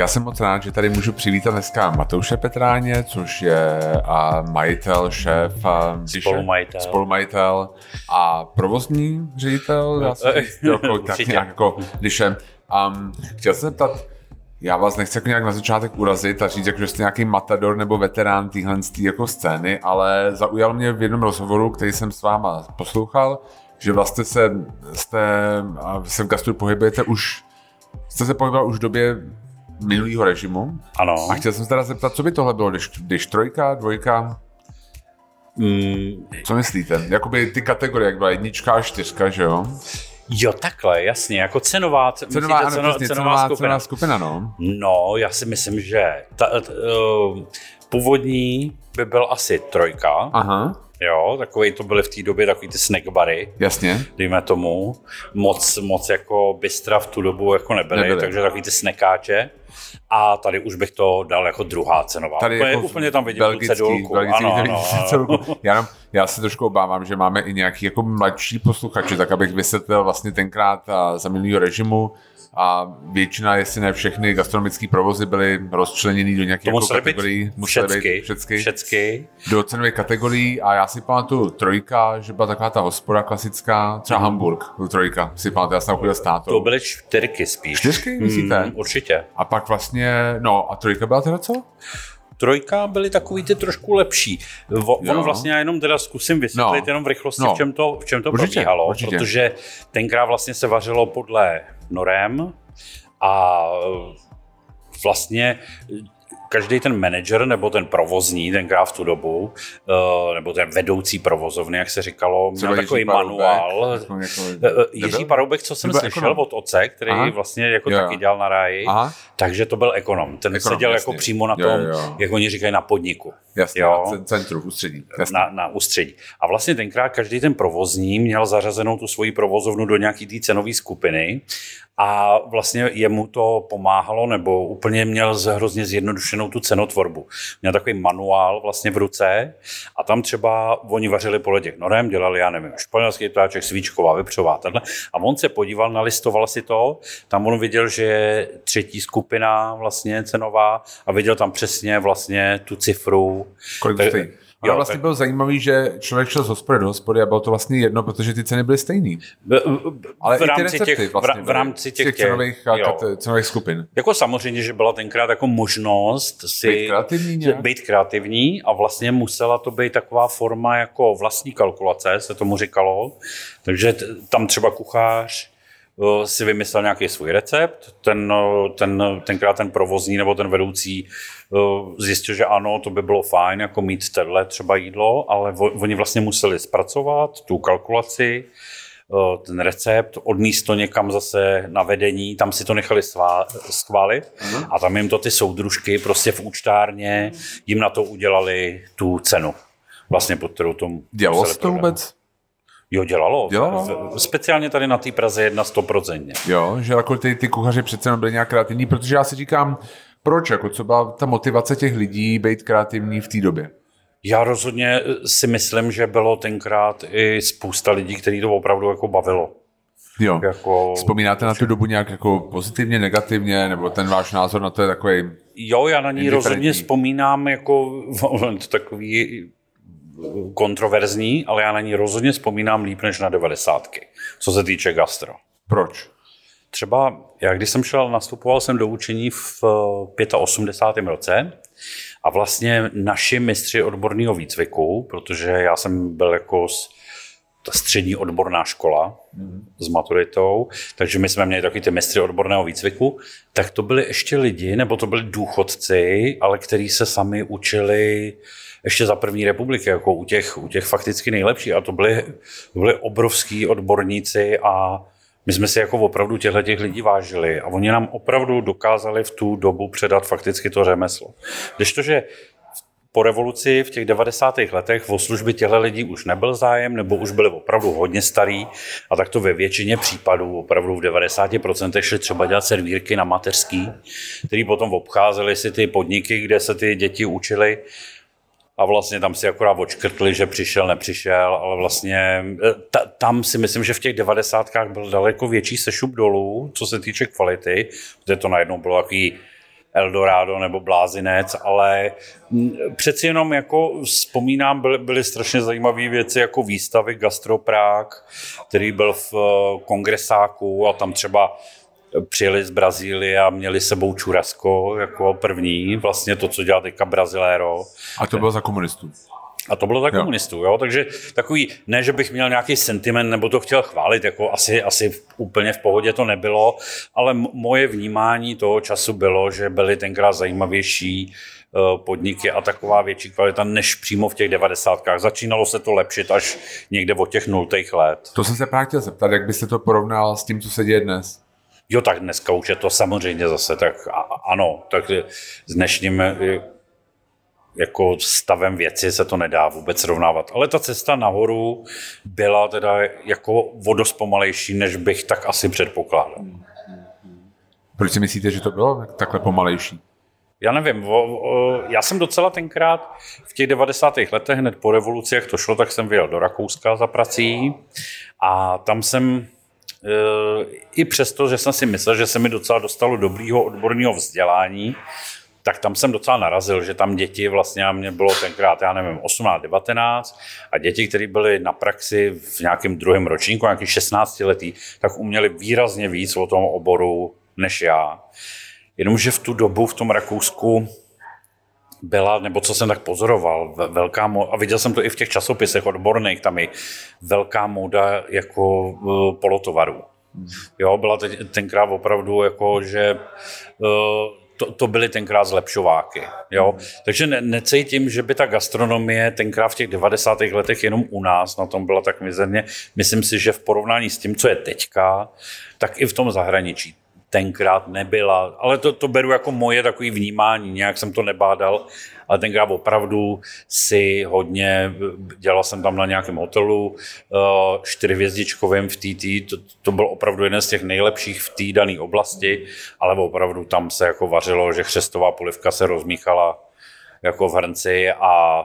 já jsem moc rád, že tady můžu přivítat dneska Matouše Petráně, což je majitel, šéf, spolumajitel a provozní ředitel, dá se říct, jako Dishem. Chtěl jsem se ptat, já vás nechci jako nějak na začátek urazit a říct, jako, že jste nějaký matador nebo veterán téhle jako scény, ale zaujal mě v jednom rozhovoru, který jsem s váma poslouchal, že vlastně se v gastru pohybujete už, jste se pohyboval už v době minulýho režimu. Ano. A chtěl jsem se teda zeptat, co by tohle bylo, když trojka, dvojka? Co myslíte? Jakoby ty kategorie, jak byla jednička a čtyřka, že jo? Jo, takhle, jasně, jako cenová skupina, no. No, já si myslím, že původní by byl asi trojka. Aha. Jo, takový to byly v té době takový ty snackbary. Jasně. Dejme tomu. Moc jako bystra v tu dobu jako nebyly, takže takový ty snackáče. A tady už bych to dal jako druhá cenová. Tady jako úplně tam vidím tu cedulku. Ano. Já se trošku obávám, že máme i nějaký jako mladší posluchače, tak abych vysvětlil vlastně tenkrát za minulýho režimu a většina, jestli ne všechny gastronomické provozy byly rozčleněny do nějakých kategorií. Musely být všechny. Do cenových kategorií a já si pamatuju trojka, že byla taková ta hospoda klasická, třeba Hamburg, trojka, si pamatuju, já jsem chodil s tátou. To byly čtyřky spíš. Čtyřky, myslíte? Určitě. A pak vlastně, no a trojka byla teda co? Trojka byly takový ty trošku lepší. Ono vlastně já jenom teda zkusím vysvětlit jenom v rychlosti, v čem to probíhalo, určitě. Protože tenkrát vlastně se vařilo podle norem a vlastně každý ten manager nebo ten provozní tenkrát v tu dobu, nebo ten vedoucí provozovny, jak se říkalo, měl takový manuál. Jiří Paroubek, co jsem slyšel od oce, který vlastně jako taky dělal na ráji, takže to byl ekonom. Ten seděl jako přímo na tom, jak oni říkají, na podniku. Jasně, na centru, ústředí. Na ústředí. A vlastně tenkrát každý ten provozní měl zařazenou tu svoji provozovnu do nějaký té cenové skupiny a vlastně jemu to pomáhalo, nebo úplně měl hrozně zjednodušenou tu cenotvorbu. Měl takový manuál vlastně v ruce a tam třeba oni vařili podle těch norem, dělali, já nevím, španělský ptáček, svíčková, vepřová, tato. A on se podíval, nalistoval si to, tam on viděl, že je třetí skupina vlastně cenová a viděl tam přesně vlastně tu cifru. Ale vlastně bylo zajímavý, že člověk šel z hospody do hospody a bylo to vlastně jedno, protože ty ceny byly stejný. Ale v rámci cenových skupin. Jako samozřejmě, že byla tenkrát jako možnost si být kreativní a vlastně musela to být taková forma jako vlastní kalkulace, se tomu říkalo. Takže tam třeba kuchař si vymyslel nějaký svůj recept, tenkrát ten provozní nebo ten vedoucí zjistil, že ano, to by bylo fajn jako mít tohle třeba jídlo, ale oni vlastně museli zpracovat tu kalkulaci, ten recept, odníst to někam zase na vedení, tam si to nechali schválit a tam jim to ty soudružky prostě v účtárně jim na to udělali tu cenu, vlastně pod kterou tomu... Dělalo se to vůbec? Jo, dělalo. Speciálně tady na té Praze 1 100%. Jo, že jako ty kuchaři přece byli nějak kreativní, protože já si říkám, proč, jako co byla ta motivace těch lidí být kreativní v té době? Já rozhodně si myslím, že bylo tenkrát i spousta lidí, kteří to opravdu jako bavilo. Jo, jako... Vzpomínáte na tu dobu nějak jako pozitivně, negativně, nebo ten váš názor na to je takový... Jo, já na ní rozhodně vzpomínám jako takový... kontroverzní, ale já na ní rozhodně vzpomínám líp než na 90. Co se týče gastro. Proč? Třeba, já když jsem šel, nastupoval jsem do učení v 85. roce a vlastně naši mistři odborného výcviku, protože já jsem byl jako ta střední odborná škola s maturitou, takže my jsme měli taky ty mistry odborného výcviku, tak to byli ještě lidi, nebo to byli důchodci, ale kteří se sami učili ještě za první republiky, jako u těch fakticky nejlepších. A to byli obrovský odborníci a my jsme si jako opravdu těch lidí vážili. A oni nám opravdu dokázali v tu dobu předat fakticky to řemeslo. Kdežtože po revoluci v těch 90. letech o služby těchto lidí už nebyl zájem, nebo už byli opravdu hodně starý a tak to ve většině případů opravdu v 90% šli třeba dělat servírky na mateřský, který potom obcházeli si ty podniky, kde se ty děti učili. A vlastně tam si akorát odškrtli, že přišel, nepřišel, ale vlastně tam si myslím, že v těch 90kách byl daleko větší sešup dolů, co se týče kvality, protože to najednou bylo takový Eldorado nebo blázinec, ale přeci jenom jako vzpomínám, byly strašně zajímavé věci jako výstavy Gastroprag, který byl v kongresáku a tam třeba přijeli z Brazílie a měli sebou churrasco jako první, vlastně to, co dělá teďka Braziléro. A to bylo za komunistů. A to bylo za komunistů, jo? Takže takový, ne, že bych měl nějaký sentiment nebo to chtěl chválit, jako asi úplně v pohodě to nebylo, ale moje vnímání toho času bylo, že byly tenkrát zajímavější podniky a taková větší kvalita než přímo v těch 90kách. Začínalo se to lepšit až někde od těch 0. let. To jsem se právě chtěl zeptat, jak byste to porovnal s tím, co se děje dnes? Jo, tak dneska už je to samozřejmě zase, tak ano, tak s dnešním jako stavem věci se to nedá vůbec srovnávat. Ale ta cesta nahoru byla teda jako o dost pomalejší, než bych tak asi předpokládal. Proč si myslíte, že to bylo takhle pomalejší? Já nevím, já jsem docela tenkrát v těch 90. letech, hned po revoluci, jak to šlo, tak jsem vyjel do Rakouska za prací a tam jsem i přesto, že jsem si myslel, že se mi docela dostalo dobrýho odborného vzdělání, tak tam jsem docela narazil, že tam děti vlastně, a mě bylo tenkrát, já nevím, 18, 19 a děti, které byly na praxi v nějakém druhém ročníku, nějaký 16letý, tak uměli výrazně víc o tom oboru než já. Jenomže v tu dobu v tom Rakousku byla, nebo co jsem tak pozoroval, velká moda, a viděl jsem to i v těch časopisech odborných, tam je velká moda jako polotovarů. Jo, byla tenkrát opravdu jako, že to byly tenkrát zlepšováky. Jo? Takže necítím, že by ta gastronomie tenkrát v těch 90. letech jenom u nás na tom byla tak mizerně. Myslím si, že v porovnání s tím, co je teďka, tak i v tom zahraničí tenkrát nebyla. Ale to beru jako moje takové vnímání, nějak jsem to nebádal, ale tenkrát opravdu si hodně, dělal jsem tam na nějakém hotelu, 4hvězdičkovém v TT, to byl opravdu jeden z těch nejlepších v té dané oblasti, ale opravdu tam se jako vařilo, že chřestová polivka se rozmíchala jako v hrnci a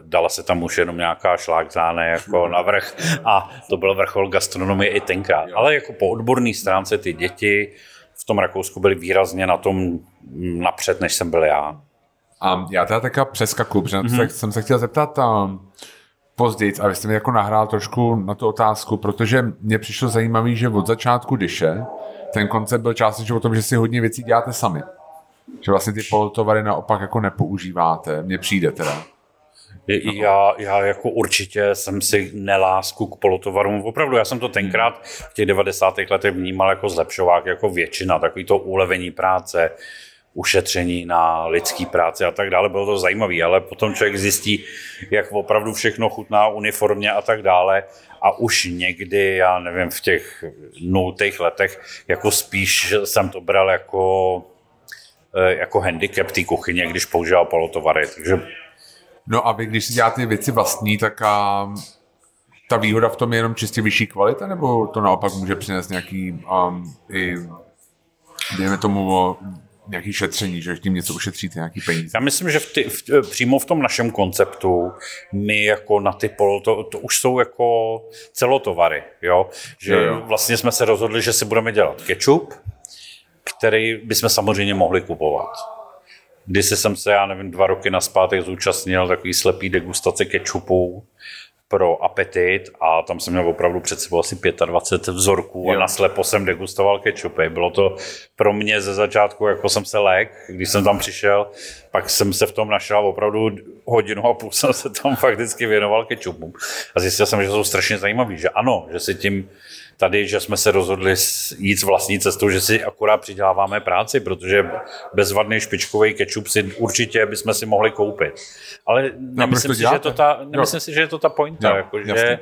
dala se tam už jenom nějaká šlákzáne jako navrch a to byl vrchol gastronomie i tenkrát. Ale jako po odborné stránce ty děti v tom Rakousku byli výrazně na tom napřed, než jsem byl já. A já teda taká přeskakuju, protože jsem se chtěl zeptat později, a vy jste mi jako nahrál trošku na tu otázku, protože mě přišlo zajímavé, že od začátku Dishe ten koncept byl částečně o tom, že si hodně věcí děláte sami. Že vlastně ty polotovary naopak jako nepoužíváte, mně přijde teda. Já jako určitě jsem si nelásku k polotovarům. Opravdu, já jsem to tenkrát v těch 90. letech vnímal jako zlepšovák, jako většina, takový to ulevení práce, ušetření na lidský práci a tak dále. Bylo to zajímavé, ale potom člověk zjistí, jak opravdu všechno chutná uniformně a tak dále. A už někdy, já nevím, v těch 0. letech, jako spíš jsem to bral jako handicap té kuchyně, když používal polotovary. Takže no a vy, když si děláte věci vlastní, tak ta výhoda v tom je jenom čistě vyšší kvalita, nebo to naopak může přinést nějaký, dejme tomu, nějaký šetření, že tím něco ušetříte, nějaký peníze? Já myslím, že přímo v tom našem konceptu my jako na ty to už jsou jako celotovary, jo? Že jo. Vlastně jsme se rozhodli, že si budeme dělat kečup, který bychom samozřejmě mohli kupovat. Když jsem se, já nevím, 2 roky nazpátek zúčastnil takový slepý degustace kečupu pro Apetit a tam jsem měl opravdu před sebou asi 25 vzorků a naslepo jsem degustoval kečupy. Bylo to pro mě ze začátku, jako jsem se lék, když jsem tam přišel, pak jsem se v tom našel opravdu 1.5 hodiny jsem se tam fakticky věnoval kečupům. A zjistil jsem, že jsou strašně zajímavý, že ano, že si tím tady, že jsme se rozhodli jít vlastní cestou, že si akorát přiděláváme práci, protože bezvadný špičkový kečup si určitě bychom si mohli koupit. Ale nemyslím si, že je to ta pointa, jakože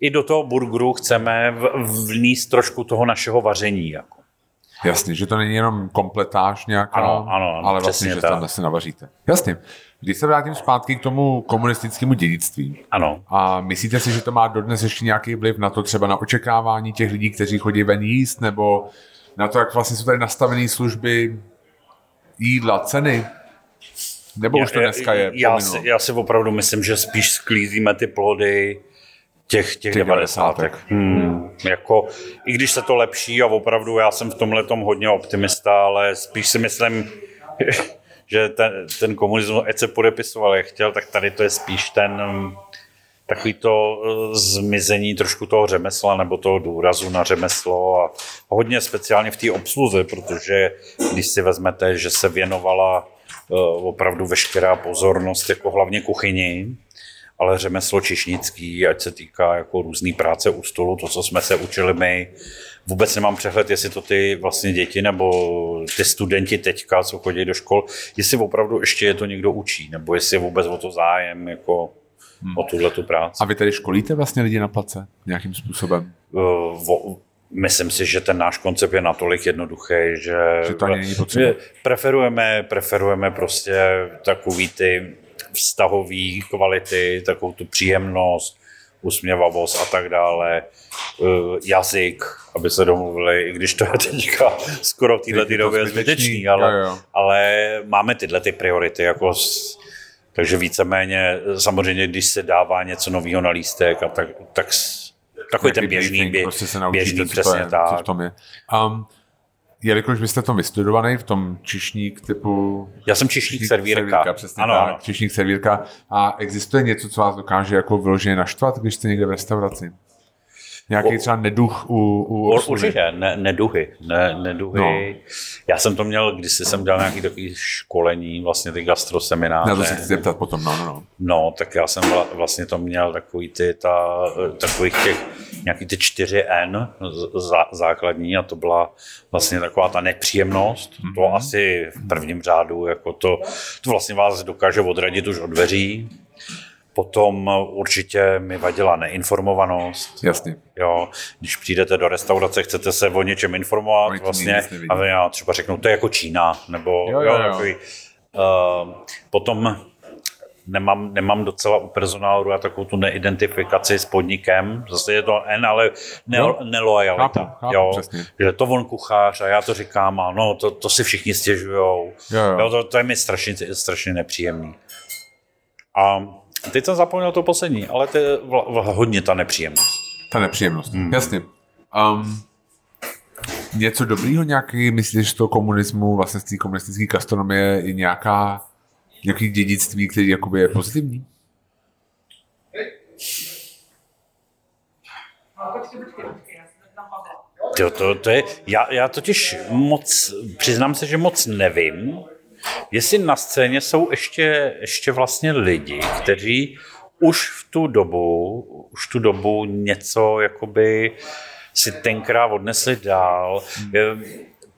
i do toho burgeru chceme vníst trošku toho našeho vaření. Jako. Jasně, že to není jenom kompletáž nějaká, ano, ale vlastně, že tam se navaříte. Jasně. Když se vrátím zpátky k tomu komunistickému dědictví. Ano. A myslíte si, že to má dodnes ještě nějaký vliv na to, třeba na očekávání těch lidí, kteří chodí ven jíst, nebo na to, jak vlastně jsou tady nastavené služby, jídla, ceny? Nebo už to dneska je pominulo? Já si opravdu myslím, že spíš sklízíme ty plody těch 90. Jako, i když se to lepší a opravdu já jsem v tomhletom hodně optimista, ale spíš si myslím, že ten komunismus, ať se podepisoval, jak chtěl, tak tady to je spíš ten takový to zmizení trošku toho řemesla nebo toho důrazu na řemeslo a hodně speciálně v té obsluze, protože když si vezmete, že se věnovala opravdu veškerá pozornost jako hlavně kuchyni, ale řemeslo čišnický, ať se týká jako různý práce u stolu, to, co jsme se učili my. Vůbec nemám přehled, jestli to ty vlastně děti nebo ty studenti teďka, co chodí do škol, jestli opravdu ještě je to někdo učí, nebo jestli je vůbec o to zájem, jako o tuhletu práci. A vy tedy školíte vlastně lidi na place nějakým způsobem? Myslím si, že ten náš koncept je natolik jednoduchý, že preferujeme prostě takový ty vztahový kvality, takovou tu příjemnost, usměvavost a tak dále, jazyk, aby se domluvili, i když to je teďka skoro v této době je zbytečný, ale máme tyhle ty priority, jako takže víceméně samozřejmě, když se dává něco nového na lístek, a tak takový ten běžný přesně tak. Jelikož vy jste to vystudovaný v tom čišník typu... Já jsem čišník servírka. Ano. Čišník servírka. A existuje něco, co vás dokáže jako vyloženě naštvat, když jste někde v restauraci? Nějaký třeba neduch u obsluhy? Určitě, neduhy. No. Já jsem to měl, když jsem dělal nějaké takové školení, vlastně ty gastrosemináře. Já to se chci zeptat potom, no. No, tak já jsem vlastně to měl nějaký ty 4N základní a to byla vlastně taková ta nepříjemnost. To asi v prvním řádu, jako to vlastně vás dokáže odradit už od dveří. Potom určitě mi vadila neinformovanost. Jasně. Jo, když přijdete do restaurace, chcete se o něčem informovat, vlastně, a já třeba řeknu, to je jako Čína, nebo takový. Potom nemám docela u personálu já takovou tu neidentifikaci s podnikem, zase je to N, ale neloajalita. Jo, že to on kuchař a já to říkám, a no, to si všichni stěžujou. Jo, to je mi strašně nepříjemný. A teď jsem zapomněl to poslední, ale to je hodně ta nepříjemnost. Ta nepříjemnost, jasně. Něco dobrýho nějaký, myslíš, že z toho komunismu, vlastně z té komunistické gastronomie je nějaký dědictví, který jakoby je pozitivní? To je, já totiž moc, přiznám se, že moc nevím, jestli na scéně jsou ještě vlastně lidi, kteří už v tu dobu něco jakoby si tenkrát odnesli dál.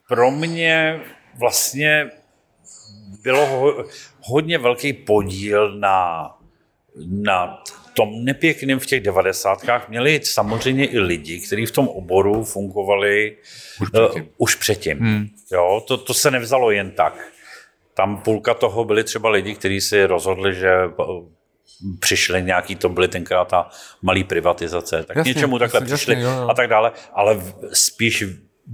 Pro mě vlastně bylo hodně velký podíl na tom nepěkným v těch 90. Měli samozřejmě i lidi, kteří v tom oboru fungovali už předtím. Jo, to se nevzalo jen tak. Tam půlka toho byli třeba lidi, kteří si rozhodli, že přišli nějaký, to byly tenkrát ta malý privatizace, tak jasně, něčemu takhle jasně, přišli jasně, a tak dále, ale spíš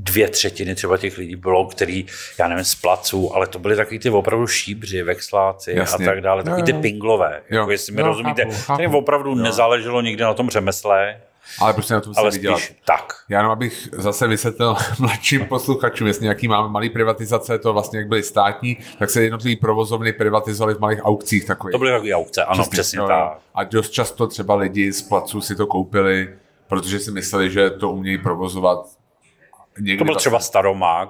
2/3 třeba těch lidí bylo, který, já nevím, z placů, ale to byly takový ty opravdu šíbři, vexláci jasně, a tak dále, takový ty pinglové, jako jestli mi rozumíte, tady opravdu nezáleželo nikdy na tom řemesle, ale prostě na tom se vydělat. Tak. Já jenom abych zase vysvětlil mladším posluchačům, jestli nějaký máme malý privatizace, to vlastně jak byly státní, tak se jednotlivý provozovny privatizovaly v malých aukcích takových. To byly takové aukce, ano, přesně tak. A dost často třeba lidi z placů si to koupili, protože si mysleli, že to umějí provozovat. Někdy to byl třeba Staromák,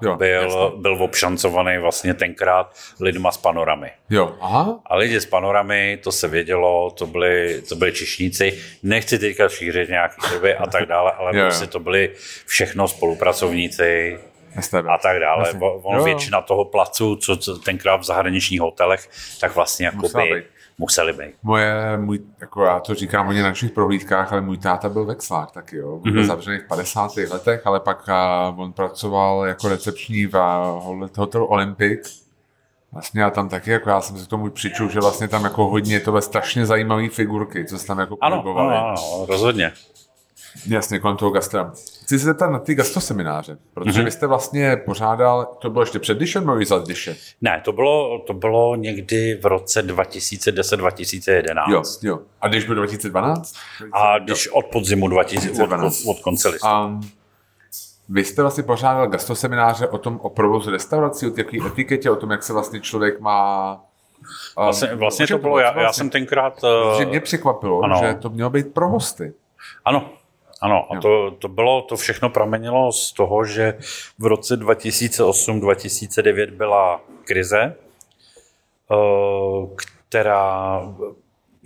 byl obšancovaný vlastně tenkrát lidma s panoramy. Jo, aha. A lidi s panoramy, to se vědělo, to byli čišníci. Nechci teďka šířit nějaký chyby a tak dále, ale vlastně to byli všechno spolupracovníci a tak dále. Většina toho placu, co tenkrát v zahraničních hotelech, tak vlastně jakoby museli být. Já to říkám hodně na našich prohlídkách, ale můj táta byl vexlár taky, jo. Byl zavřený v 50. letech, ale pak on pracoval jako recepční v hotelu Olympic. Vlastně a tam taky, jako já jsem se k tomu přičul, že vlastně tam jako hodně tohle strašně zajímavé figurky, co se tam jako pohybovaly. Ano, rozhodně. Jasně, kolem toho gastra. Chci se zeptat na ty gastrosemináře, protože vy jste vlastně pořádal, to bylo ještě před Dishem, nebo za Dishem? Ne, to bylo někdy v roce 2010-2011. Jo. A Dish byl 2012? A Dish od podzimu 2012, od konce listopadu. Vy jste vlastně pořádal gastrosemináře o tom, o provozu restaurací, o takové etiketě, o tom, jak se vlastně člověk má... Vlastně to bylo, já jsem tenkrát... Protože mě překvapilo, ano, že to mělo být pro hosty. Ano, ano. A to všechno pramenilo z toho, že v roce 2008-2009 byla krize, která...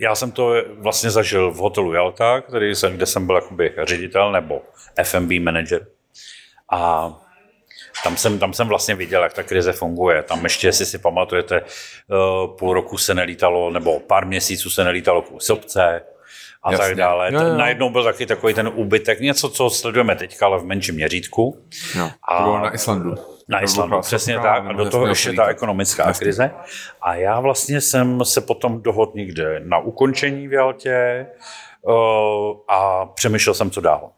Já jsem to vlastně zažil v hotelu Yalta, kde jsem byl jakoby ředitel nebo F&B manager. A tam jsem vlastně viděl, jak ta krize funguje. Tam ještě, jestli si pamatujete, půl roku se nelítalo, nebo pár měsíců se nelítalo k osobce a jasně, tak dále. Jo. Najednou byl taky takový ten úbytek, něco, co sledujeme teďka, ale v menším měřítku. Jo, to bylo na Islandu. Na Islandu, přesně tak. A do toho ještě ta ekonomická krize. A já vlastně jsem se potom dohodl někde na ukončení v Yaltě a přemýšlel jsem, co dál.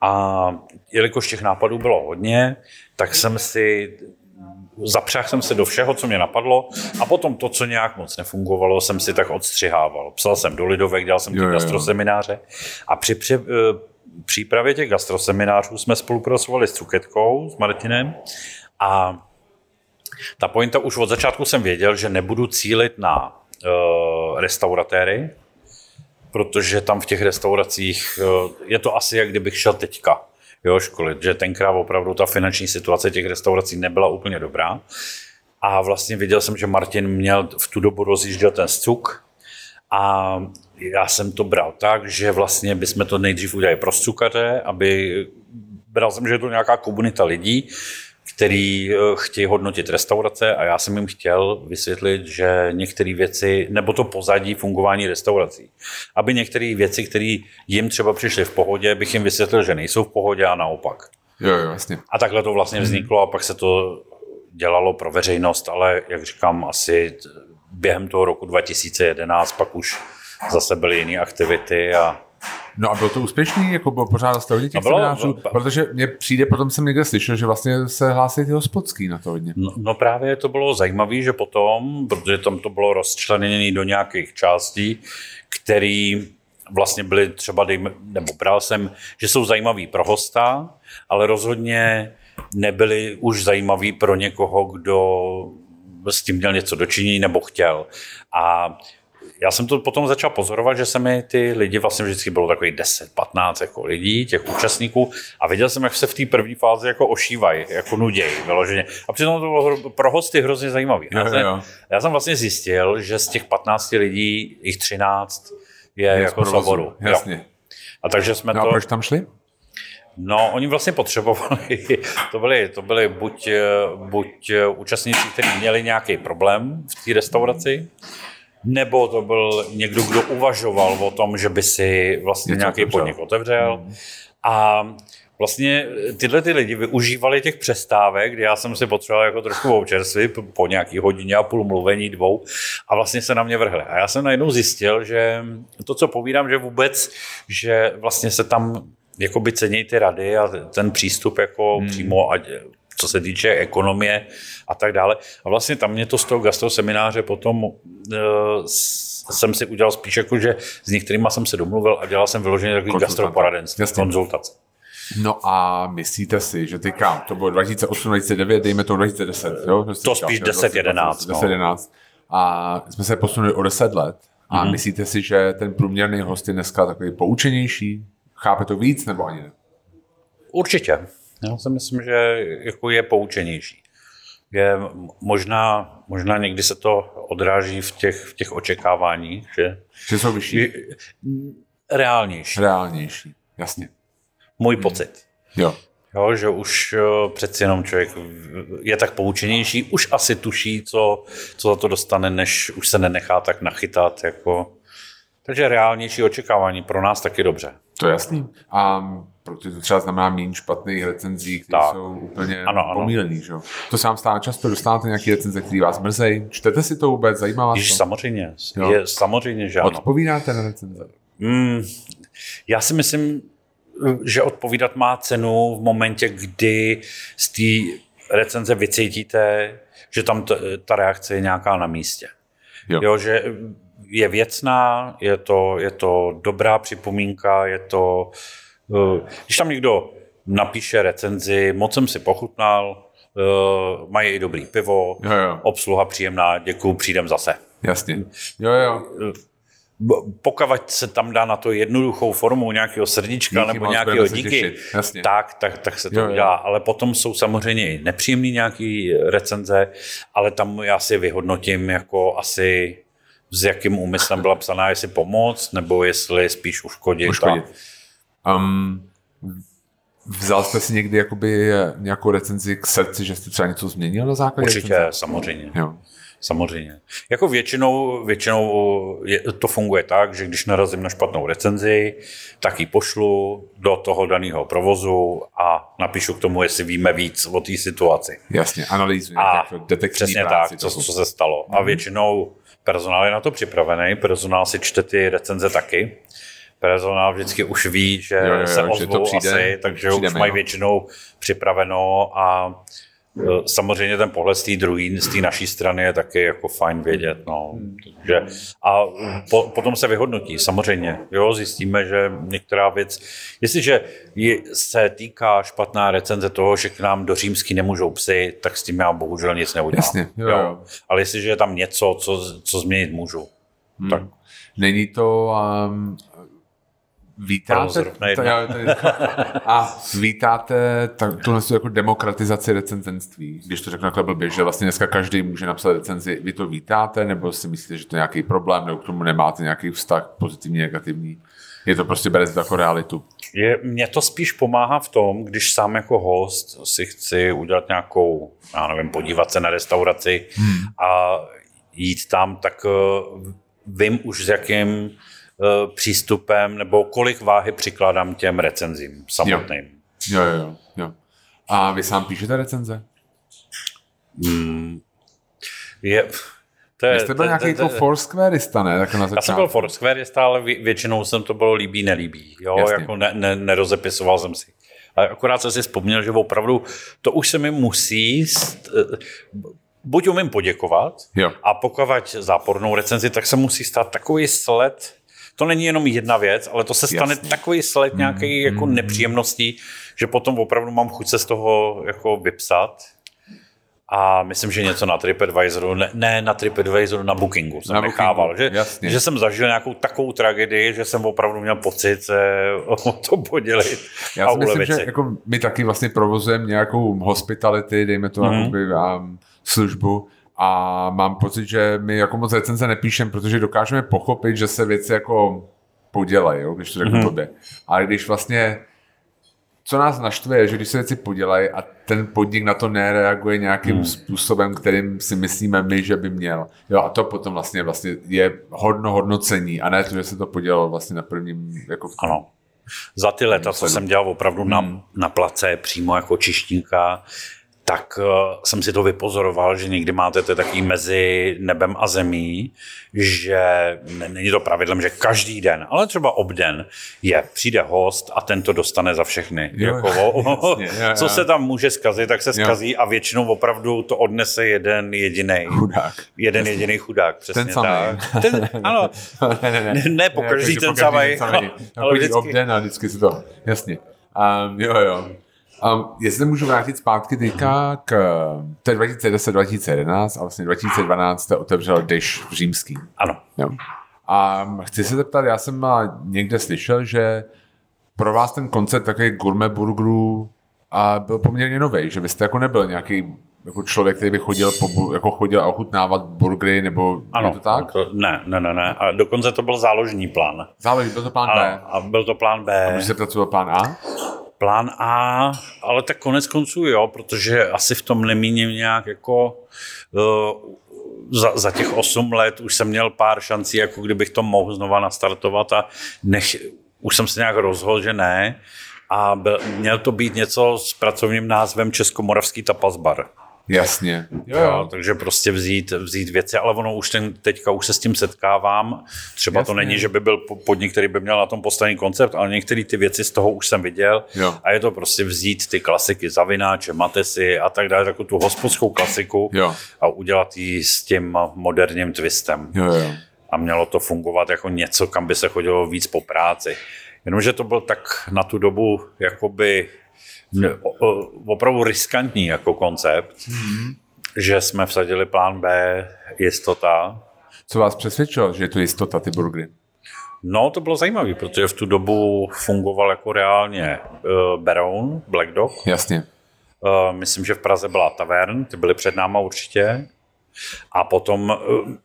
A jelikož těch nápadů bylo hodně, tak jsem si zapřáhl jsem se do všeho, co mě napadlo, a potom to, co nějak moc nefungovalo, jsem si tak odstřihával. Psal jsem do Lidovek, dělal jsem ty gastrosemináře a při přípravě těch gastroseminářů jsme spolupracovali s Cuketkou, s Martinem, a ta pointa už od začátku jsem věděl, že nebudu cílit na restauratéry, protože tam v těch restauracích je to asi, jak kdybych šel teďka školit, že tenkrát opravdu ta finanční situace těch restaurací nebyla úplně dobrá. A vlastně viděl jsem, že Martin měl v tu dobu rozjížděl ten SCUK a já jsem to bral tak, že vlastně bychom to nejdřív udělali pro SCUKaře, aby bral jsem, že je to nějaká komunita lidí, který chtějí hodnotit restaurace, a já jsem jim chtěl vysvětlit, že některé věci, nebo to pozadí fungování restaurací. Aby některé věci, které jim třeba přišly v pohodě, bych jim vysvětlil, že nejsou v pohodě, a naopak. Jo, jasně. A takhle to vlastně vzniklo a pak se to dělalo pro veřejnost, ale jak říkám, asi během toho roku 2011 pak už zase byly jiné aktivity a... No a bylo to úspěšný, jako bylo pořád stavit těch seminářů, protože mě přijde, potom jsem někde slyšel, že vlastně se hlásí ty hospodský na to hodně. No právě to bylo zajímavé, že potom, protože tam to bylo rozčleněné do nějakých částí, které vlastně byly třeba, nebo bral jsem, že jsou zajímavý pro hosta, ale rozhodně nebyly už zajímavý pro někoho, kdo s tím měl něco dočinit nebo chtěl. A já jsem to potom začal pozorovat, že se mi ty lidi, vlastně vždycky bylo takových 10-15 jako lidí, těch účastníků, a viděl jsem, jak se v té první fázi jako ošívají, jako nudějí vyloženě. A přitom to bylo pro hosty hrozně zajímavé. Já jsem vlastně zjistil, že z těch 15 lidí, jich 13 je jako svobodu. Jasně. A takže jsme to... A proč tam šli? No, oni vlastně potřebovali, to byli buď účastníci, kteří měli nějaký problém v té restauraci, nebo to byl někdo, kdo uvažoval o tom, že by si vlastně nějaký podnik otevřel. A vlastně tyhle ty lidi využívali těch přestávek, kdy já jsem si potřeboval jako trošku občerstvit po nějaký hodině a půl mluvení, dvou, a vlastně se na mě vrhli. A já jsem najednou zjistil, že to, co povídám, že vůbec, že vlastně se tam jakoby cení ty rady a ten přístup jako přímo, ať co se týče ekonomie a tak dále. A vlastně tam mě to z toho gastrosemináře potom jsem si udělal spíš jako, že s některýma jsem se domluvil a dělal jsem vyloženě takový gastroporadenství, konzultace. No a myslíte si, že teďka, to bylo 2008, 2009, dejme to 2010, jo? To spíš 10-11. No. A jsme se posunuli o 10 let a myslíte si, že ten průměrný host je dneska takový poučenější? Chápe to víc nebo ani ne? Určitě. Já si myslím, že jako je poučenější. Je možná někdy se to odráží v těch očekáváních, že jsou vyšší. Reálnější, jasně. Můj pocit. Jo, že už přeci jenom člověk je tak poučenější, už asi tuší, co za to dostane, než už se nenechá tak nachytat. Jako. Takže reálnější očekávání pro nás taky dobře. To je jasný. Protože to třeba znamená méně špatných recenzí, které jsou úplně pomílený. Že? To se vám stává často, dostáváte nějaké recenze, které vás mrzejí. Čtete si to vůbec? Zajímá vás to? Samozřejmě. Samozřejmě, že ano. Odpovídáte na recenze? Já si myslím, že odpovídat má cenu v momentě, kdy z té recenze vycítíte, že tam ta reakce je nějaká na místě. Jo, že je věcná, je to dobrá připomínka, je to... Když tam někdo napíše recenzi, moc jsem si pochutnal, mají i dobrý pivo, jo. Obsluha příjemná, děkuju, přijdem zase. Jasně. Jo. Pokud se tam dá na to jednoduchou formu nějakého srdíčka díky, nebo nějakého díky, tak se to udělá. Ale potom jsou samozřejmě nepříjemný nějaký recenze, ale tam já si vyhodnotím jako asi s jakým úmyslem byla psaná, jestli pomoct, nebo jestli spíš uškodit. Vzal jste si někdy jakoby nějakou recenzi k srdci, že jste třeba něco změnil na základě? Určitě, recenzi? Samozřejmě. Jo. Samozřejmě. Jako většinou to funguje tak, že když narazím na špatnou recenzi, tak ji pošlu do toho daného provozu a napíšu k tomu, jestli víme víc o té situaci. Jasně, analýzu. Přesně práci, tak, co se stalo. A většinou personál je na to připravený, personál si čte ty recenze taky. Personál vždycky už ví, že se ozvou asi, takže už mají většinou připraveno a samozřejmě ten pohled z té naší strany je taky jako fajn vědět. No. Takže, a potom se vyhodnotí, samozřejmě. Jo, zjistíme, že některá věc, jestliže se týká špatná recenze toho, že k nám do Římský nemůžou psi, tak s tím já bohužel nic neudělám. Jasně, jo. Ale jestliže je tam něco, co změnit můžu, tak... Není to... Vítáte tuhle jako demokratizaci recenzenství, když to řeknu takhle blbě, že vlastně dneska každý může napsat recenzi, vy to vítáte, nebo si myslíte, že to je nějaký problém, nebo k tomu nemáte nějaký vztah pozitivní, negativní? Je to prostě berete jako realitu? Mně to spíš pomáhá v tom, když sám jako host si chci udělat nějakou, já nevím, podívat se na restauraci a jít tam, tak vím už s jakým přístupem, nebo kolik váhy přikládám těm recenzím samotným. Jo. A vy sám píšete recenze? Vy jste byl nějaký Foursquareista, ne? Já jsem byl Foursquareista, ale většinou jsem to bylo líbí, nelíbí. Jo? Jako nerozepisoval jsem si. Ale akorát jsem si vzpomněl, že opravdu to už se mi musí... Buď umím poděkovat, a pokud zápornou recenzi, tak se musí stát takový sled. To není jenom jedna věc, ale to se stane takový sled nějaký jako nepříjemností, že potom opravdu mám chuť se z toho jako vypsat. A myslím, že něco na TripAdvisoru, ne na TripAdvisoru, na Bookingu jsem nechával. Že jsem zažil nějakou takovou tragedii, že jsem opravdu měl pocit o to podělit. Já si myslím, že jako my taky vlastně provozujeme nějakou hospitality, dejme to službu, a mám pocit, že my jako moc recenze nepíšeme, protože dokážeme pochopit, že se věci jako podělají, jo, když to řeknu tobě. Ale když vlastně, co nás naštve, je, že když se věci podělají a ten podnik na to nereaguje nějakým způsobem, kterým si myslíme my, že by měl. Jo, a to potom vlastně je hodno hodnocení a ne to, že se to podělalo vlastně na prvním... Jako... Ano. Za ty leta, co jsem dělal opravdu na place, přímo jako čištníka, tak jsem si to vypozoroval, že někdy máte to takový mezi nebem a zemí, že není to pravidlem, že každý den, ale třeba obden přijde host a ten to dostane za všechny. Co se tam může zkazit, tak se zkazí a většinou opravdu to odnese jeden jediný chudák. Jeden jediný chudák, přesně ten tak. Ano, ne po každý ten samý. Ale vždycky obden a vždycky se to, jasně. Jestli můžu vrátit zpátky teďka to je 2010-2011 a vlastně 2012 jste otevřel Dish v Římský. Ano. Jo. A chci se zeptat, já jsem někde slyšel, že pro vás ten koncept takových gourmet burgerů byl poměrně nový, že vy jste jako nebyl nějaký jako člověk, který by chodil a ochutnávat burgery, nebo ano, je to tak? Ne. A dokonce to byl záložní plán. Byl to plán B. A byl to plán B. A můžu se ptát, co byl plán A? Plán A, ale tak konec konců jo, protože asi v tom nemíním nějak jako za těch 8 let už jsem měl pár šancí, jako kdybych to mohl znova nastartovat a už jsem se nějak rozhodl, že ne. A měl to být něco s pracovním názvem Českomoravský tapasbar. Jasně. Jo. Takže prostě vzít věci, ale ono už teďka už se s tím setkávám. Třeba jasně. To není, že by byl podnik, který by měl na tom postavený koncept, ale některé ty věci z toho už jsem viděl. Jo. A je to prostě vzít ty klasiky, zavináče, matesy a tak dále, takovou tu hospodskou klasiku a udělat ji s tím moderním twistem. Jo. A mělo to fungovat jako něco, kam by se chodilo víc po práci. Jenomže to byl tak na tu dobu jakoby opravdu riskantní jako koncept, že jsme vsadili plán B, jistota. Co vás přesvědčilo, že je to jistota, ty burgery? No, to bylo zajímavé, protože v tu dobu fungoval jako reálně Baron, Black Dog. Jasně. Myslím, že v Praze byla Tavern, ty byly před náma určitě. A potom,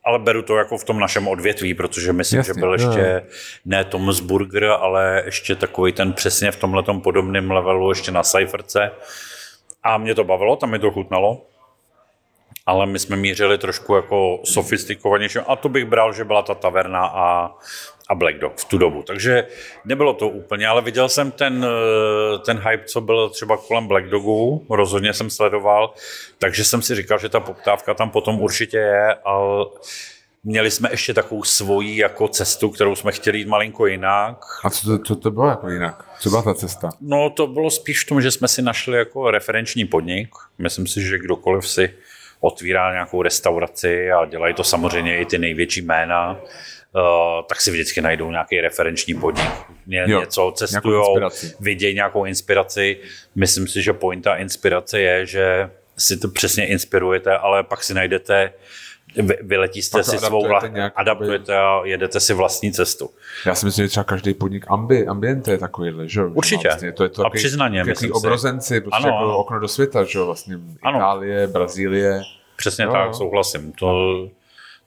ale beru to jako v tom našem odvětví, protože myslím, jasně, že byl ještě ne Tom's Burger, ale ještě takový ten přesně v tomhletom podobném levelu, ještě na Cypherce. A mě to bavilo, tam mi to chutnalo. Ale my jsme mířili trošku jako sofistikovanější. A to bych bral, že byla ta Taverna a Black Dog v tu dobu. Takže nebylo to úplně, ale viděl jsem ten hype, co byl třeba kolem Black Dogu. Rozhodně jsem sledoval, takže jsem si říkal, že ta poptávka tam potom určitě je. Ale měli jsme ještě takovou svoji jako cestu, kterou jsme chtěli jít malinko jinak. A co to bylo jako jinak? Co byla ta cesta? No to bylo spíš v tom, že jsme si našli jako referenční podnik. Myslím si, že kdokoliv si otvírá nějakou restauraci a dělají to samozřejmě i ty největší jména, tak si vždycky najdou nějaký referenční podnik. Něco cestujou, vidějí nějakou inspiraci. Myslím si, že pointa inspirace je, že si to přesně inspirujete, ale pak si najdete, vyletí jste si svou vlastní, adaptujete a jedete si vlastní cestu. Já si myslím, že třeba každý podnik ambiente je takovýhle, že? Určitě. Vlastně, to je to a přiznaně, myslím obrozenci, prostě ano, jako okno do světa, že? Vlastně Itálie, Brazílie. Přesně no, tak, souhlasím.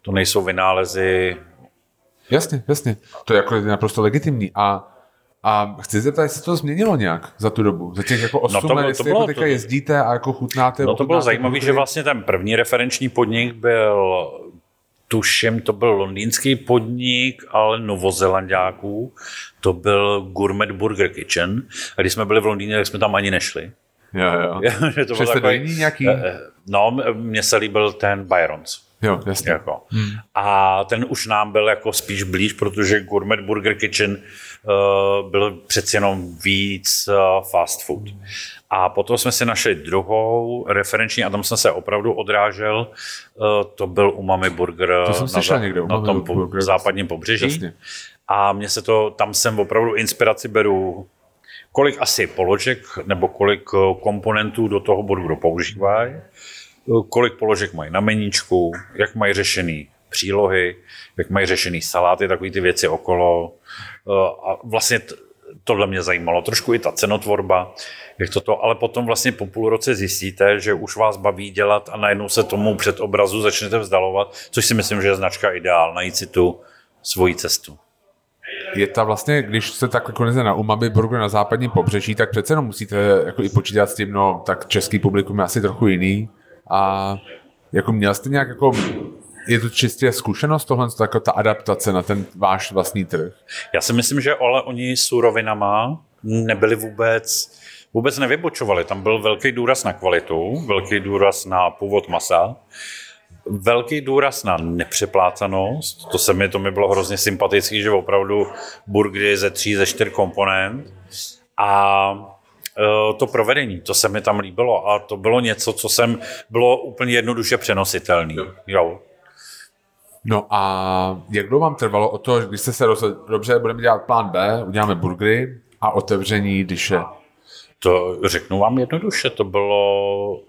To nejsou vynálezy. Jasně. To je jako naprosto legitimní. A chci zeptat, jestli to změnilo nějak za tu dobu? Za těch jako 8 let, jestli jako teďka jezdíte a jako chutnáte? No to bylo zajímavé, že vlastně ten první referenční podnik byl, tuším, to byl londýnský podnik, ale novozelanďáků. To byl Gourmet Burger Kitchen. A když jsme byli v Londýně, tak jsme tam ani nešli. Jo. To byl takový, nějaký? No, mně se líbil ten Byron's. Jo, jasně. Jako. A ten už nám byl jako spíš blíž, protože Gourmet Burger Kitchen byl přeci jenom víc fast food. A potom jsme si našli druhou referenční a tam jsem se opravdu odrážel. To byl Umami Burger na tom západním pobřeží. Jasně. A mě se tam jsem opravdu inspiraci beru, kolik asi položek nebo kolik komponentů do toho burgeru používají, kolik položek mají na meníčku, jak mají řešený přílohy, jak mají řešený saláty, takový ty věci okolo. A vlastně tohle mě zajímalo trošku i ta cenotvorba, jak toto, ale potom vlastně po půl roce zjistíte, že už vás baví dělat a najednou se tomu před obrazu začnete vzdalovat, což si myslím, že je značka ideál, najít si tu svoji cestu. Je ta vlastně, když se takhle konečně na Umami Burger na západním pobřeží, tak přece jenom musíte jako i počítat s tím, no tak český publikum je asi trochu jiný. A jako měl jste nějak jako, je to čistě zkušenost tohle, jako ta adaptace na ten váš vlastní trh? Já si myslím, že ale oni surovinama nebyli vůbec nevybočovali. Tam byl velký důraz na kvalitu, velký důraz na původ masa, velký důraz na nepřeplácanost. To mi bylo hrozně sympatický, že opravdu burgery ze 3, ze 4 komponent a to provedení, to se mi tam líbilo a to bylo něco, bylo úplně jednoduše přenositelný. Jo. No a jak dlouho vám trvalo od toho, když jste se rozhodli, dobře, budeme dělat plán B, uděláme burgery a otevření Dishe? To řeknu vám jednoduše, to bylo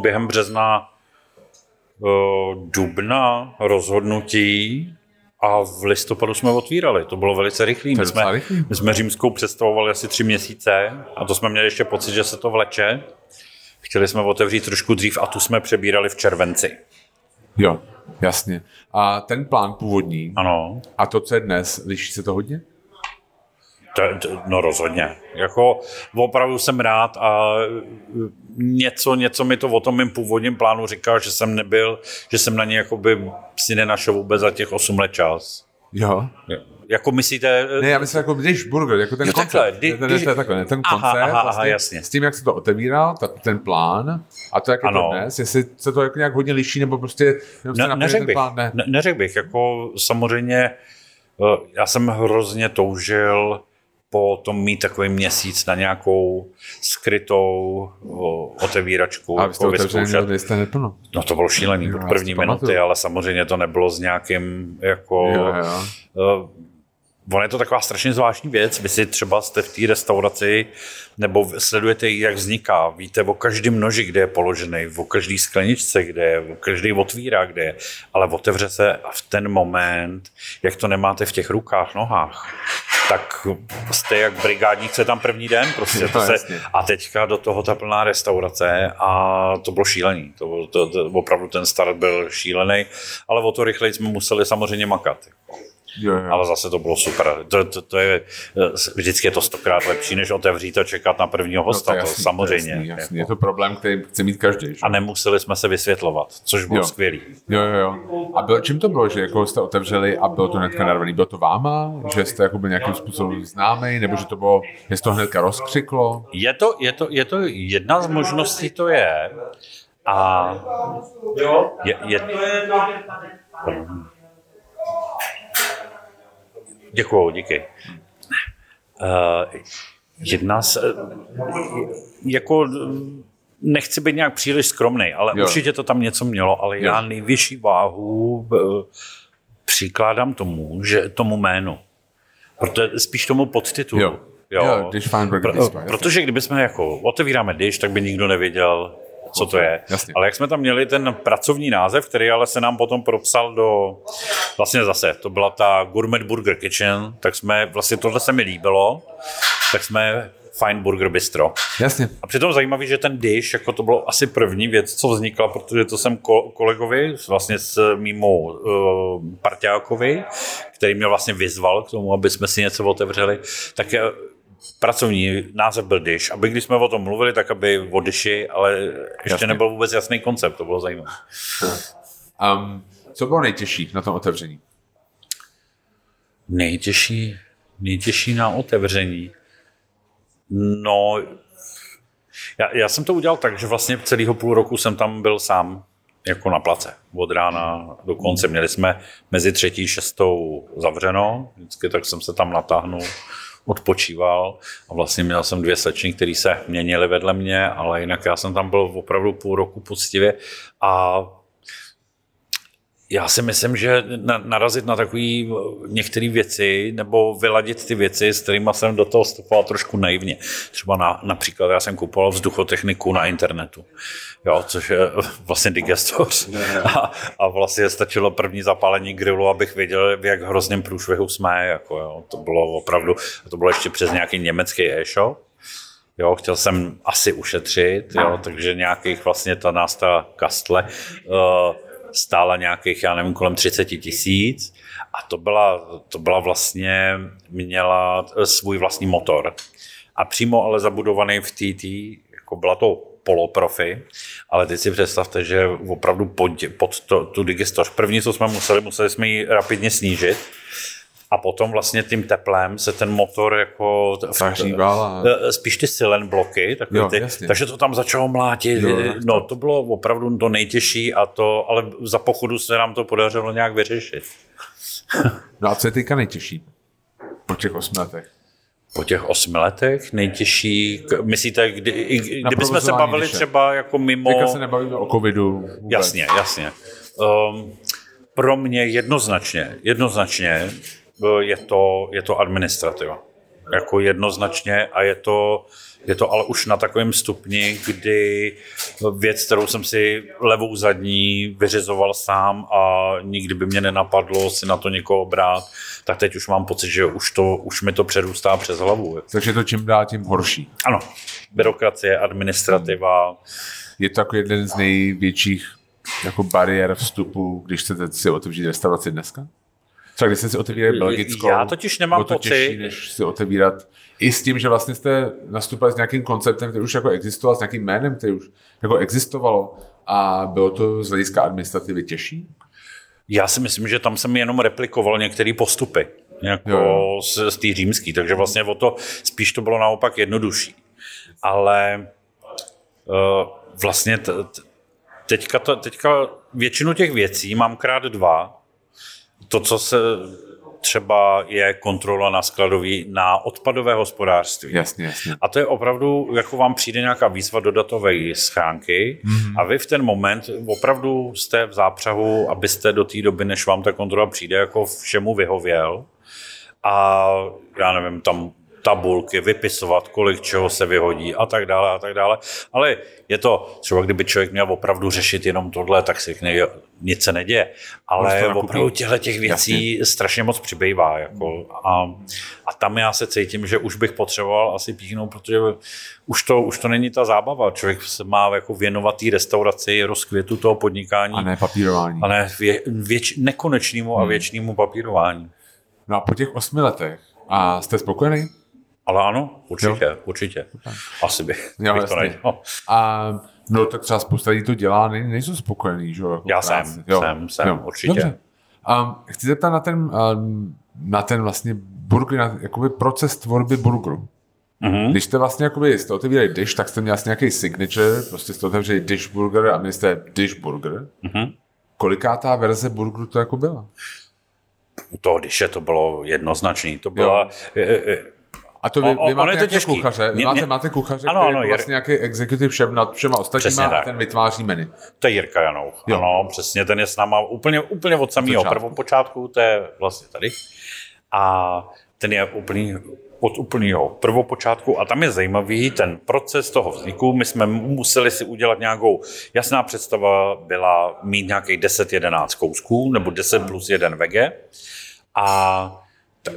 během března, dubna rozhodnutí. A v listopadu jsme otvírali, to bylo velice rychlý. My jsme římskou představovali asi 3 měsíce a to jsme měli ještě pocit, že se to vleče. Chtěli jsme otevřít trošku dřív a tu jsme přebírali v červenci. Jo, jasně. A ten plán původní, ano. A to, co je dnes, liší se to hodně? No rozhodně. Jako opravdu jsem rád a něco mi to o tom mým původním plánu říká, že jsem nebyl, že jsem na něj jakoby si nenašel vůbec za těch 8 let čas. Jo. Jako myslíte... Ne, já myslím jako Dish Burger, jako ten koncept. Ten koncept jasně. S tím, jak se to otevíral, ten plán a to, jak je to dnes, jestli se to jako nějak hodně liší, nebo prostě... Neřekl bych, jako samozřejmě... Já jsem hrozně toužil po tom mít takový měsíc na nějakou skrytou otevíračku. A vy jste otevřeli, kde jste neplno. No to bylo šílený, první minuty, ale samozřejmě to nebylo s nějakým jako... Ono je to taková strašně zvláštní věc. Vy si třeba jste v té restauraci nebo sledujete, jak vzniká. Víte o každém noži, kde je položený, o každé skleničce, kde je, o každý otvírá, kde je. Ale otevře se a v ten moment, jak to nemáte v těch rukách, nohách, tak jste jak brigádník, co je tam první den. Prostě to se, a teďka do toho ta plná restaurace a to bylo šílený. To opravdu ten start byl šílený, ale o to rychleji jsme museli samozřejmě makat. Jo. Ale zase to bylo super. To je, vždycky je to 100krát lepší, než otevřít a čekat na prvního hosta. No to jasný, samozřejmě. Jasný. Jako. Je to problém, který chce mít každý. Že? A nemuseli jsme se vysvětlovat, což bylo skvělý. Jo. A čím to bylo, že jako jste otevřeli a bylo to hnedka narvaný? Bylo to váma? Že jste jako byl nějakým způsobem známý? Nebo že to bylo, jestli to hnedka rozkřiklo? Je to jedna z možností, to je. A je děkuju, díky. Jako nechci být nějak příliš skromnej, ale určitě to tam něco mělo, ale já nejvyšší váhu přikládám tomu, že tomu jménu. Protože spíš tomu podtitulu. Jo, Dish, Fine Burger Bistro. Protože kdybychom jako otevíráme Dish, tak by nikdo nevěděl, co to je. Jasně. Ale jak jsme tam měli ten pracovní název, který ale se nám potom propsal do... Vlastně zase, to byla ta Gourmet Burger Kitchen, tak jsme... Vlastně tohle se mi líbilo, tak jsme Fine Burger Bistro. Jasně. A přitom zajímavý, že ten Dish, jako to bylo asi první věc, co vznikla, protože to jsem kolegovi, vlastně s mýmu parťákovi, který mě vlastně vyzval k tomu, aby jsme si něco otevřeli, tak... Pracovní název byl Dish, aby když jsme o tom mluvili, tak aby o Dishi, ale ještě nebyl vůbec jasný koncept, to bylo zajímavé. Co bylo nejtěžší na tom otevření? Nejtěžší na otevření? No, já jsem to udělal tak, že vlastně celého půl roku jsem tam byl sám, jako na place. Od rána do konce. Měli jsme mezi 3. a 6. zavřeno, vždycky tak jsem se tam natáhnul, odpočíval a vlastně měl jsem 2 slečny, které se měnily vedle mě, ale jinak já jsem tam byl opravdu půl roku poctivě a já si myslím, že narazit na takové některé věci nebo vyladit ty věci, s kterými jsem do toho vstupoval trošku naivně. Třeba například já jsem kupoval vzduchotechniku na internetu, což je vlastně digestoř. A vlastně stačilo první zapálení grilu, abych věděl, v jak hrozném průšvihu jsme. To bylo opravdu, to bylo ještě přes nějaký německý e-shop. Chtěl jsem asi ušetřit, takže nějakých vlastně ta kastle stála nějakých, já nevím, kolem 30 000 a to byla vlastně, měla svůj vlastní motor a přímo ale zabudovaný v TT, jako byla to poloprofi, ale teď si představte, že opravdu pod tu digestoř. První, co jsme museli jsme ji rapidně snížit a potom vlastně tím teplem se ten motor jako... Spíš ty silen bloky, takže to tam začalo mlátit. No to bylo opravdu to nejtěžší, ale za pochodu se nám to podařilo nějak vyřešit. No a co je teďka nejtěžší po těch 8 letech? Po těch 8 letech nejtěžší, myslíte, kdybychom se bavili Diše. Třeba jako mimo... Teďka se nebavíme o covidu vůbec. Jasně. Pro mě jednoznačně je to administrativa. Jako jednoznačně a je to ale už na takovém stupni, kdy věc, kterou jsem si levou zadní vyřizoval sám a nikdy by mě nenapadlo si na to někoho brát, tak teď už mám pocit, že už mi to přerůstá přes hlavu. Takže to čím dál, tím horší. Ano. Byrokracie, administrativa. Je to jako jeden z největších jako bariér vstupu, když chcete si otevřít restauraci dneska? Třeba když jste si otevírali belgickou, já totiž nemám pocit, těžší, než si otevírat. I s tím, že vlastně jste nastupali s nějakým konceptem, který už jako existoval, s nějakým jménem, který už jako existovalo a bylo to z hlediska administrativy těžší? Já si myslím, že tam jsem jenom replikoval některé postupy jako z té římské, takže vlastně o to spíš to bylo naopak jednodušší. Ale vlastně teďka většinu těch věcí mám x2. To, co se třeba je kontrola na skladový, na odpadové hospodářství. Jasně. A to je opravdu, jako vám přijde nějaká výzva do datové schránky a vy v ten moment opravdu jste v zápřahu, abyste do té doby, než vám ta kontrola přijde, jako všemu vyhověl. a já nevím, tam tabulky, vypisovat, kolik čeho se vyhodí a tak dále, ale je to, třeba kdyby člověk měl opravdu řešit jenom tohle, tak si nic se neděje, ale opravdu těch věcí strašně moc přibývá. Jako. A tam já se cítím, že už bych potřeboval asi píchnout, protože už to není ta zábava. Člověk se má jako věnovat té restauraci, rozkvětu toho podnikání. A ne papírování. A ne nekonečnému a věčnému papírování. No a po těch 8 letech a jste spokojený? Ale ano, určitě. Asi bych to nedělal. A no tak třeba spousta lidí to dělá, nejsou spokojený, že? Jako já jsem, určitě. Chci zeptat na ten vlastně burger, na jakoby proces tvorby burgeru. Mm-hmm. Když jste vlastně jakoby jste otevírali Dish, tak jste měli asi nějaký signature, prostě jste otevřeli Dish burger a měli jste Dish burger. Mm-hmm. Kolikátá verze burgeru to jako byla? U toho Dishe to bylo jednoznačný, to byla... A to vy máte nějaké kuchaře, máte kuchaře, ano, který je vlastně nějaký executive šéf nad všema ostatníma a ten vytváří menu. To je Jirka Janou, ano, přesně, ten je s náma úplně od samého prvopočátku, to je vlastně tady. A ten je od úplného prvopočátku a tam je zajímavý ten proces toho vzniku. My jsme museli si udělat nějakou, jasná představa byla mít nějakých 10-11 kousků, nebo 10 plus 1 vege a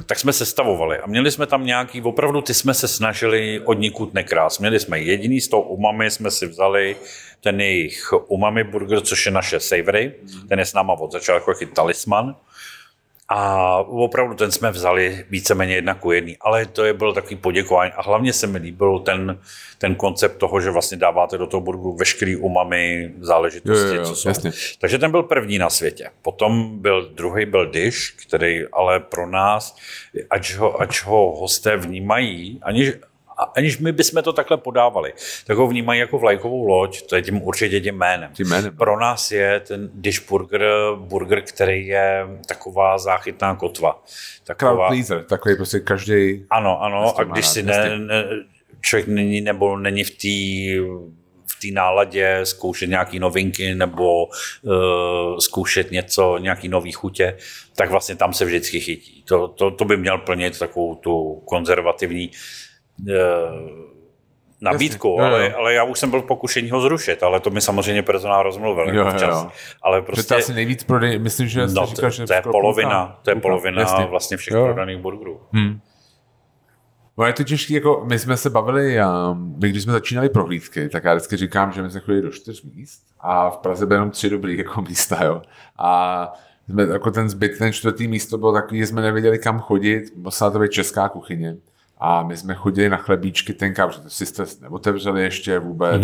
tak jsme sestavovali a měli jsme tam nějaký, opravdu ty jsme se snažili odnikud nekrást. Měli jsme jediný s tou umami, jsme si vzali ten jejich umami burger, což je naše savory, ten je s náma od začátku jako talisman. A opravdu ten jsme vzali víceméně 1:1, ale to je bylo takový poděkování a hlavně se mi líbil ten koncept toho, že vlastně dáváte do toho burgeru veškerý umami záležitosti, co jsou. Jasně. Takže ten byl první na světě. Potom druhý byl Dish, který ale pro nás, ač ho hosté vnímají, aniž my bychom to takhle podávali, tak ho vnímají jako vlajkovou loď, to je určitě tím jménem. Pro nás je ten Dish burger, který je taková záchytná kotva. Crowd pleaser, takový prostě každý... Ano, a když si člověk není nebo není v té náladě zkoušet nějaký novinky nebo zkoušet nějaký nový chutě, tak vlastně tam se vždycky chytí. To by měl plnit takovou tu konzervativní nabídku, ale já už jsem byl v pokušení ho zrušit, ale to mi samozřejmě personál rozmluvil. Ale prostě to asi nejvíc prodej, myslím, že jste říkal, že to je polovina vlastně všech prodaných burgerů. No je to těžký, jako my jsme se bavili a my, když jsme začínali prohlídky, tak já vždycky říkám, že my jsme chodili do 4 míst a v Praze byly jenom 3 dobrých jako místa, jo. A jsme, jako ten zbyt, ten 4. místo bylo takový, že jsme nevěděli kam chodit, musela to být česká kuchyně. A my jsme chodili na chlebíčky tenkrát, protože si jste neotevřeli ještě vůbec,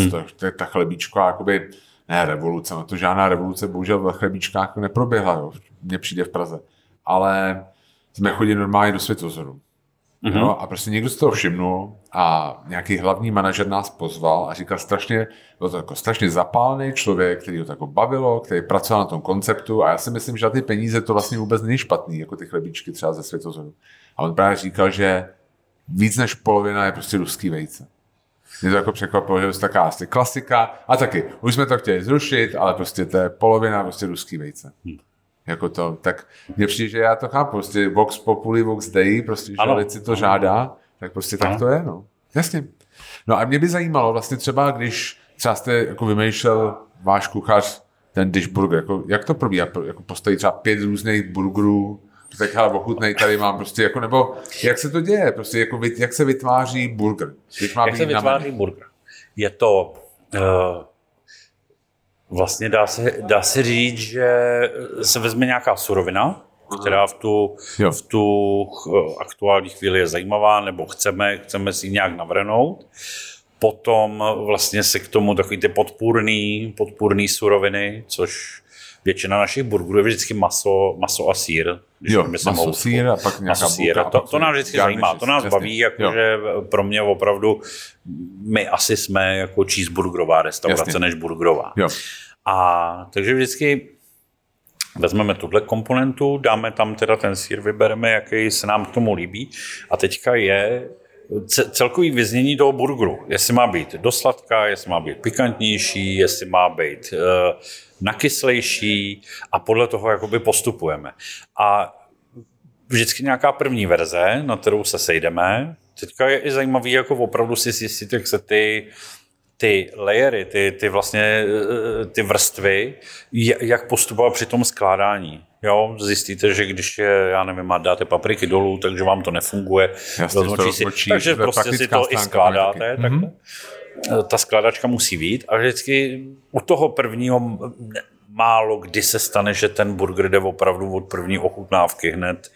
ta chlebíčka, jakoby, ne revoluce, no to žádná revoluce bohužel v chlebíčkách neproběhla, jo, mně přijde v Praze, ale jsme chodili normálně do Světozoru. Jo, a prostě někdo z toho všimnul a nějaký hlavní manažer nás pozval a říkal strašně zapálný člověk, který ho tak bavilo, který pracoval na tom konceptu a já si myslím, že na ty peníze to vlastně vůbec není špatný, jako ty chlebíčky třeba ze Světozoru. A on právě říkal, že víc než polovina je prostě ruský vejce. Mě to jako překvapilo, že to je taková asi klasika. A taky, už jsme to chtěli zrušit, ale prostě to je polovina prostě ruský vejce. Jako to, tak mně přijde, že já to chápu. Prostě vox populi, vox dei, prostě, že lid si to žádá, tak prostě tak to je, no. Jasně. No a mě by zajímalo vlastně třeba, když třeba jste jako vymýšlel váš kuchař ten Dish burger, jako, jak to probíhá? Jako postaví třeba 5 různých burgerů, tak hele, ochutnej, tady mám prostě jako, nebo jak se to děje, prostě jako, jak se vytváří burger? Jak se vytváří burger? Je to, vlastně dá se říct, že se vezme nějaká surovina, která v tu aktuální chvíli je zajímavá, nebo chceme si ji nějak navrhnout. Potom vlastně se k tomu takový ty podpůrný suroviny, což většina našich burgerů je vždycky maso a sýr. To nás vždycky zajímá, to nás baví, jakože pro mě opravdu, my asi jsme jako cheeseburgerová restaurace než burgerová. Jo. A takže vždycky vezmeme tuhle komponentu, dáme tam teda ten sýr, vybereme, jaký se nám k tomu líbí a teďka je celkový vyznění toho burgeru. Jestli má být do sladka, jestli má být pikantnější, jestli má být nakyslejší a podle toho jakoby postupujeme. A vždycky nějaká první verze, na kterou se sejdeme. Teďka je i zajímavý jako opravdu si zjistit, jak se ty layery, ty vlastně ty vrstvy, jak postupovat při tom skládání. Jo, zjistíte, že když je, já nevím, dáte papriky dolů, takže vám to nefunguje. Jasně, takže prostě si to i skládáte. Tak ta skládačka musí být a vždycky u toho prvního málo kdy se stane, že ten burger jde opravdu od první ochutnávky hned.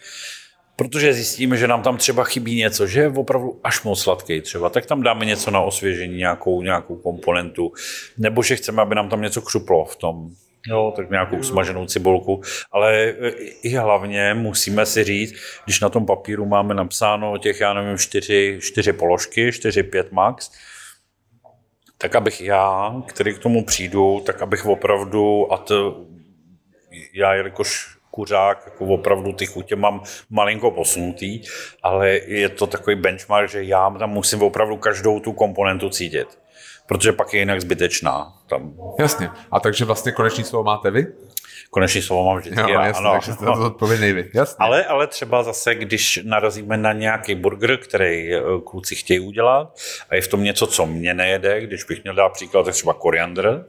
Protože zjistíme, že nám tam třeba chybí něco, že je opravdu až moc sladký třeba, tak tam dáme něco na osvěžení, nějakou komponentu, nebo že chceme, aby nám tam něco křuplo v tom, jo, tak nějakou smaženou cibulku, ale i hlavně musíme si říct, když na tom papíru máme napsáno těch, já nevím, 4 položky, 4-5 max, tak abych já, který k tomu přijdu, tak abych opravdu, já jelikož kuřák, jako opravdu ty chutě mám malinko posunutý, ale je to takový benchmark, že já tam musím opravdu každou tu komponentu cítit, protože pak je jinak zbytečná. Tam. Jasně. A takže vlastně konečný slovo máte vy? Konečný slovo mám vždycky já. Jasně, ano. Takže jste to odpovědný vy. Jasně. Ale třeba zase, když narazíme na nějaký burger, který kluci chtějí udělat a je v tom něco, co mě nejede, když bych měl dát příklad, tak třeba koriandr,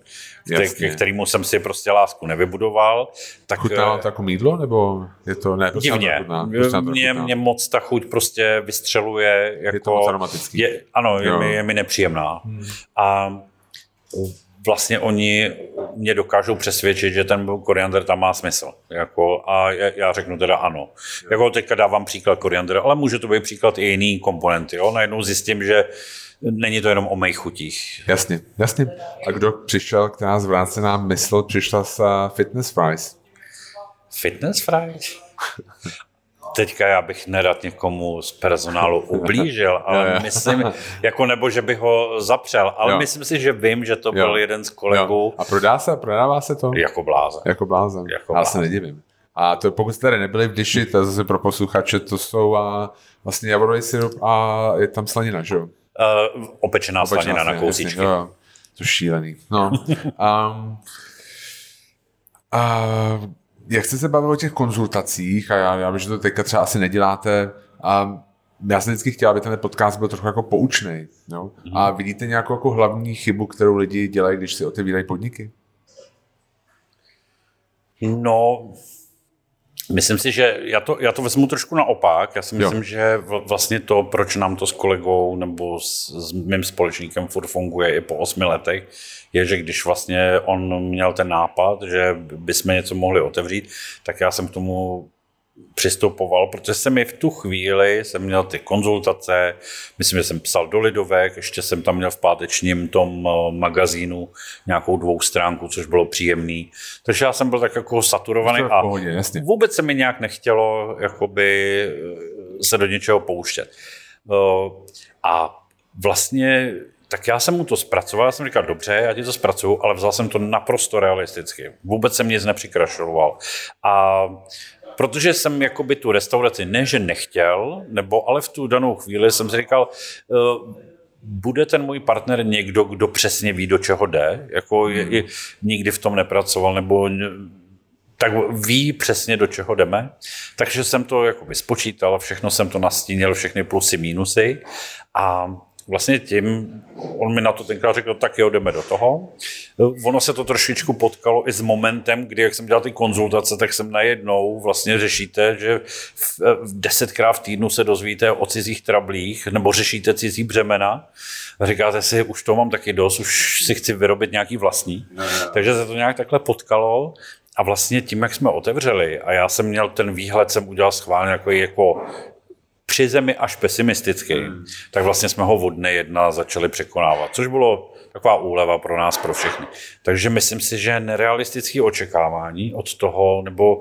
kterýmu jsem si prostě lásku nevybudoval. Tak chutná vám to jako mýdlo, nebo je to ne? Divně. Mě moc ta chuť prostě vystřeluje. Jako, je to moc aromatický. Ano, je mi nepříjemná. A vlastně oni mě dokážou přesvědčit, že ten koriandr tam má smysl. A já řeknu teda ano. Teďka dávám příklad koriandra, ale může to být příklad i jiný komponenty. Jo? Najednou zjistím, že není to jenom o mých chutích. Jasně. A kdo přišel k nás vrácená mysl, přišla s fitness fries? Fitness fries? Teďka já bych nerad někomu z personálu ublížil, ale myslím, nebo že bych ho zapřel, ale myslím si, že vím, že to byl jeden z kolegů. A prodává se to? Jako blázen. Já se nedivím. A to, pokud jste tady nebyli v Diši, to zase pro posluchače, to jsou vlastně javorový syrup a je tam slanina, že jo? Opečená slanina na kousíčky. Jo. To je šílený. No. Jak jste se bavil o těch konzultacích, a já vím, že to teďka třeba asi neděláte, a já jsem vždycky chtěl, aby ten podcast byl trochu jako poučnej. No? A vidíte nějakou jako hlavní chybu, kterou lidi dělají, když si otevírají podniky? No, myslím si, že já to vezmu trošku naopak. Já si myslím, že vlastně to, proč nám to s kolegou nebo s mým společníkem furt funguje i po 8 letech, je, že když vlastně on měl ten nápad, že bychom něco mohli otevřít, tak já jsem k tomu přistupoval, protože jsem měl ty konzultace, myslím, že jsem psal do Lidovek, ještě jsem tam měl v pátečním tom magazínu nějakou 2 stránku, což bylo příjemný. Takže já jsem byl tak jako saturovaný a vůbec se mi nějak nechtělo jakoby se do něčeho pouštět. A vlastně tak já jsem mu to zpracoval, já jsem říkal, dobře, já ti to zpracuju, ale vzal jsem to naprosto realisticky. Vůbec jsem nic nepřikrašloval. A protože jsem jakoby tu restauraci ne, že nechtěl, ale v tu danou chvíli jsem si říkal, bude ten můj partner někdo, kdo přesně ví, do čeho jde, nikdy v tom nepracoval, nebo tak ví přesně, do čeho jdeme. Takže jsem to jakoby spočítal, všechno jsem to nastínil, všechny plusy, mínusy a vlastně tím, on mi na to tenkrát řekl, tak jo, jdeme do toho. Ono se to trošičku potkalo i s momentem, kdy, jak jsem dělal ty konzultace, tak jsem najednou vlastně řešíte, že 10krát v týdnu se dozvíte o cizích trablích, nebo řešíte cizí břemena. Říkáte si, už to mám taky dost, už si chci vyrobit nějaký vlastní. Takže se to nějak takhle potkalo. A vlastně tím, jak jsme otevřeli, a já jsem měl ten výhled, jsem udělal schválně jako při zemi až pesimisticky, tak vlastně jsme ho od dne 1 začali překonávat, což bylo taková úleva pro nás, pro všechny. Takže myslím si, že nerealistické očekávání od toho, nebo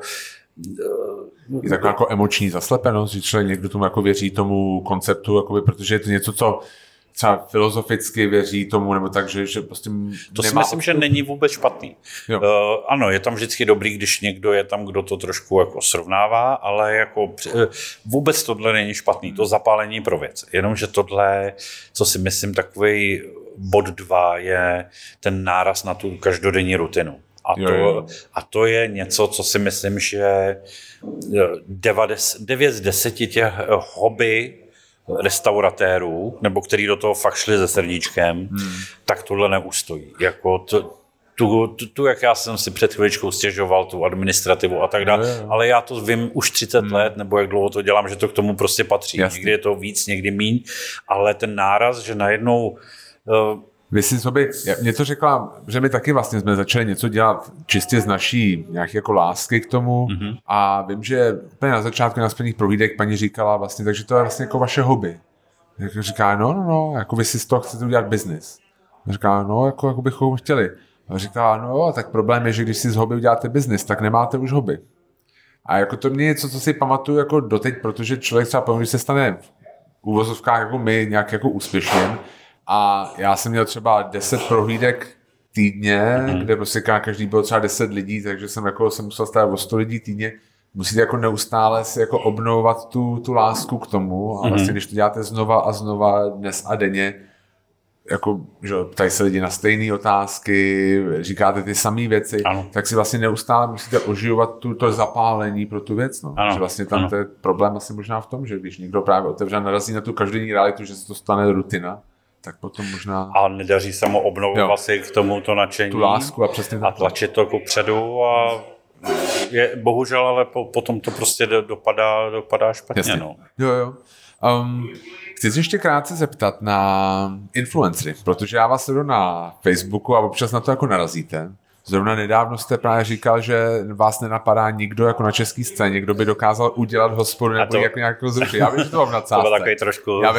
je taková jako emoční zaslepenost, že člověk někdo tomu jako věří tomu konceptu, protože je to něco, co třeba filozoficky věří tomu, nebo tak, že prostě to si myslím, že není vůbec špatný. Ano, je tam vždycky dobrý, když někdo je tam, kdo to trošku jako srovnává, ale vůbec tohle není špatný, to zapálení pro věc. Jenomže tohle, co si myslím, takový bod 2 je ten náraz na tu každodenní rutinu. A to je něco, co si myslím, že 9 z 10 těch hobby restauratérů, nebo kteří do toho fakt šli se srdíčkem, tak tohle neustojí. Jako jak já jsem si před chvíličkou stěžoval, tu administrativu a tak dále, ale já to vím už 30 let, nebo jak dlouho to dělám, že to k tomu prostě patří. Jasný. Někdy je to víc, někdy míň, ale ten náraz, že najednou... Mě to řekla, že my taky vlastně jsme začali něco dělat čistě z naší nějaké jako lásky k tomu a vím, že úplně na začátku na splných prohlídek paní říkala vlastně, takže to je vlastně jako vaše hobby. Jak říká, jako vy si z toho chcete udělat biznis. Říká, jako bychom chtěli. A říkala, tak problém je, že když si z hobby uděláte biznis, tak nemáte už hobby. A jako to mě je něco, co si pamatuju jako doteď, protože člověk třeba poměrně se stane v úvozovkách jako my nějak jako úspěšným. A já jsem měl třeba 10 prohlídek týdně, kde prostě každý bylo třeba 10 lidí, takže jsem musel starat o 100 lidí týdně. Musíte jako neustále si jako obnovovat tu lásku k tomu. A vlastně, když to děláte znova a znova, dnes a denně, jako, že ptají se lidi na stejné otázky, říkáte ty samé věci, tak si vlastně neustále musíte oživovat to zapálení pro tu věc. Že vlastně tam ten problém asi možná v tom, že když někdo právě otevřeně narazí na tu každodenní realitu, že se to stane rutina, tak potom možná... A nedaří se mu obnovovat si k tomuto nadšení. Tu lásku a přesně tak. A tlačit to kupředu a... bohužel, ale potom to prostě dopadá špatně. Jasně. Chci se ještě krátce zeptat na influencery, protože já vás sleduju na Facebooku a občas na to jako narazíte. Zrovna nedávno jste právě říkal, že vás nenapadá nikdo jako na české scéně, kdo by dokázal udělat hospodu nebo to... jako nějakého zrušit. Já vím, že to mám na cástech. To byl trošku... Já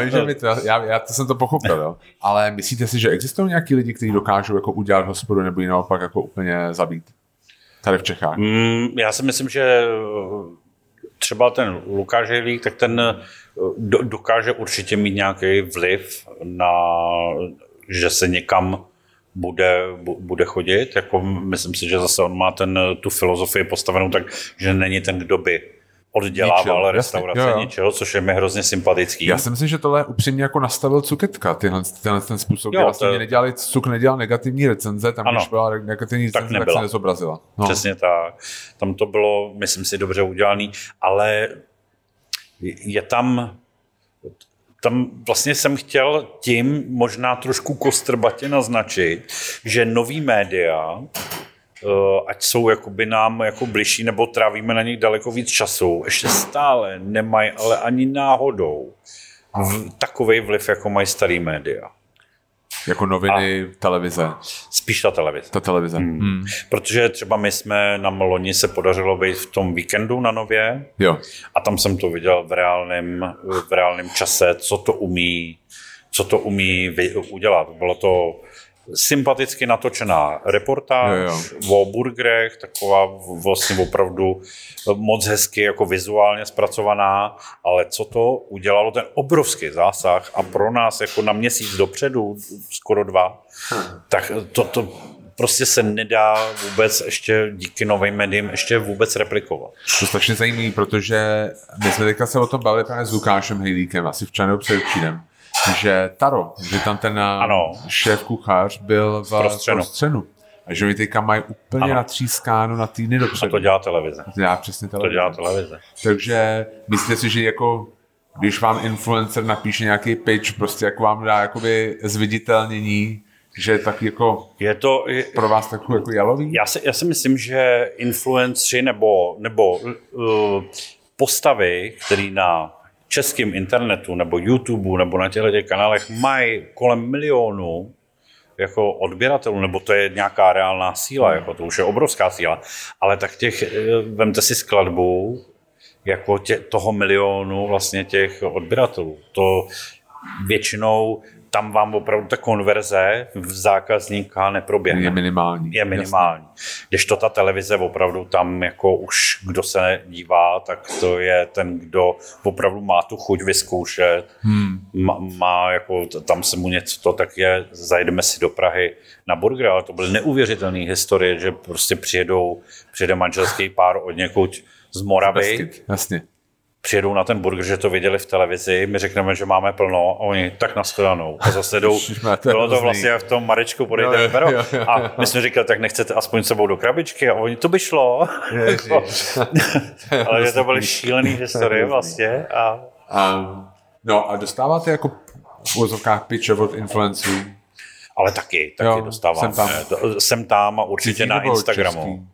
vím, že mi to... Já to jsem to pochopil, jo. Ale myslíte si, že existují nějaký lidi, kteří dokážou jako udělat hospodu nebo ji naopak jako úplně zabít? Tady v Čechách. Já si myslím, že třeba ten Lukáš Hejlík, tak ten dokáže určitě mít nějaký vliv na, že se někam bude chodit. Jako myslím si, že zase on má tu filozofii postavenou tak, že není ten, kdo by oddělával restaurace něčeho, což je mi hrozně sympatický. Já si myslím, že tohle upřímně jako nastavil Cuketka, ten způsob. Vlastně nedělali, Cuk nedělal negativní recenze, tam když byla negativní recenze, tak se nezobrazila. Přesně tak. Tam to bylo, myslím si, dobře udělané, ale je tam vlastně jsem chtěl tím možná trošku kostrbatě naznačit, že nový média, ať jsou jakoby nám jako bližší, nebo trávíme na nich daleko víc času, ještě stále nemají, ale ani náhodou, takovej vliv, jako mají starý média. Jako noviny, televize. Spíš ta televize. Protože třeba my jsme, nám loni se podařilo být v tom víkendu na Nově, a tam jsem to viděl v reálném čase, co to umí udělat. Bylo to sympaticky natočená reportáž o burgerech, taková vlastně opravdu moc hezky jako vizuálně zpracovaná, ale co to udělalo, ten obrovský zásah a pro nás jako na měsíc dopředu, skoro 2, tak to prostě se nedá vůbec ještě díky novým médiím ještě vůbec replikovat. To je strašně zajímavé, protože my jsme teďka se o tom bavili právě s Lukášem Hejlíkem, asi včera nebo předevčírem. Že že tam ten šéf kuchař byl v Prostřenu. A že oni teďka mají úplně natřískáno na týdny dopředu. A to dělá televize. To dělá televize. Takže myslíte si, že jako, když vám influencer napíše nějaký pitch, prostě jako vám dá jakoby zviditelnění, že tak jako je to pro vás takový jako jalový? Já si myslím, že influenceri nebo postavy, který na českým internetu, nebo YouTubeu, nebo na těchto kanálech mají kolem 1 milionu jako odběratelů, nebo to je nějaká reálná síla, jako to už je obrovská síla, ale tak těch, vemte si skladbu, jako toho 1 milionu vlastně těch odběratelů. To většinou tam vám opravdu ta konverze v zákazníka neproběhne. Je minimální. Kdežto ta televize opravdu tam jako už kdo se dívá, tak to je ten, kdo opravdu má tu chuť vyzkoušet. Má jako, tam se mu něco to tak je, zajdeme si do Prahy na burger, ale to byly neuvěřitelné historie, že prostě přijede manželský pár od někud z Moravy. Jasně. přijedou na ten burger, že to viděli v televizi, my řekneme, že máme plno a oni tak nashledanou a zase jdou, bylo to vlastně v tom Marečku, podejte mi Bero a my jsme říkali, tak nechcete aspoň sebou do krabičky a oni, to by šlo, ale že to byly šílený historie vlastně. No a dostáváte jako v úzovkách pitch od influenců? Ale taky jo, dostávám. Jsem tam a určitě Cítí na Instagramu.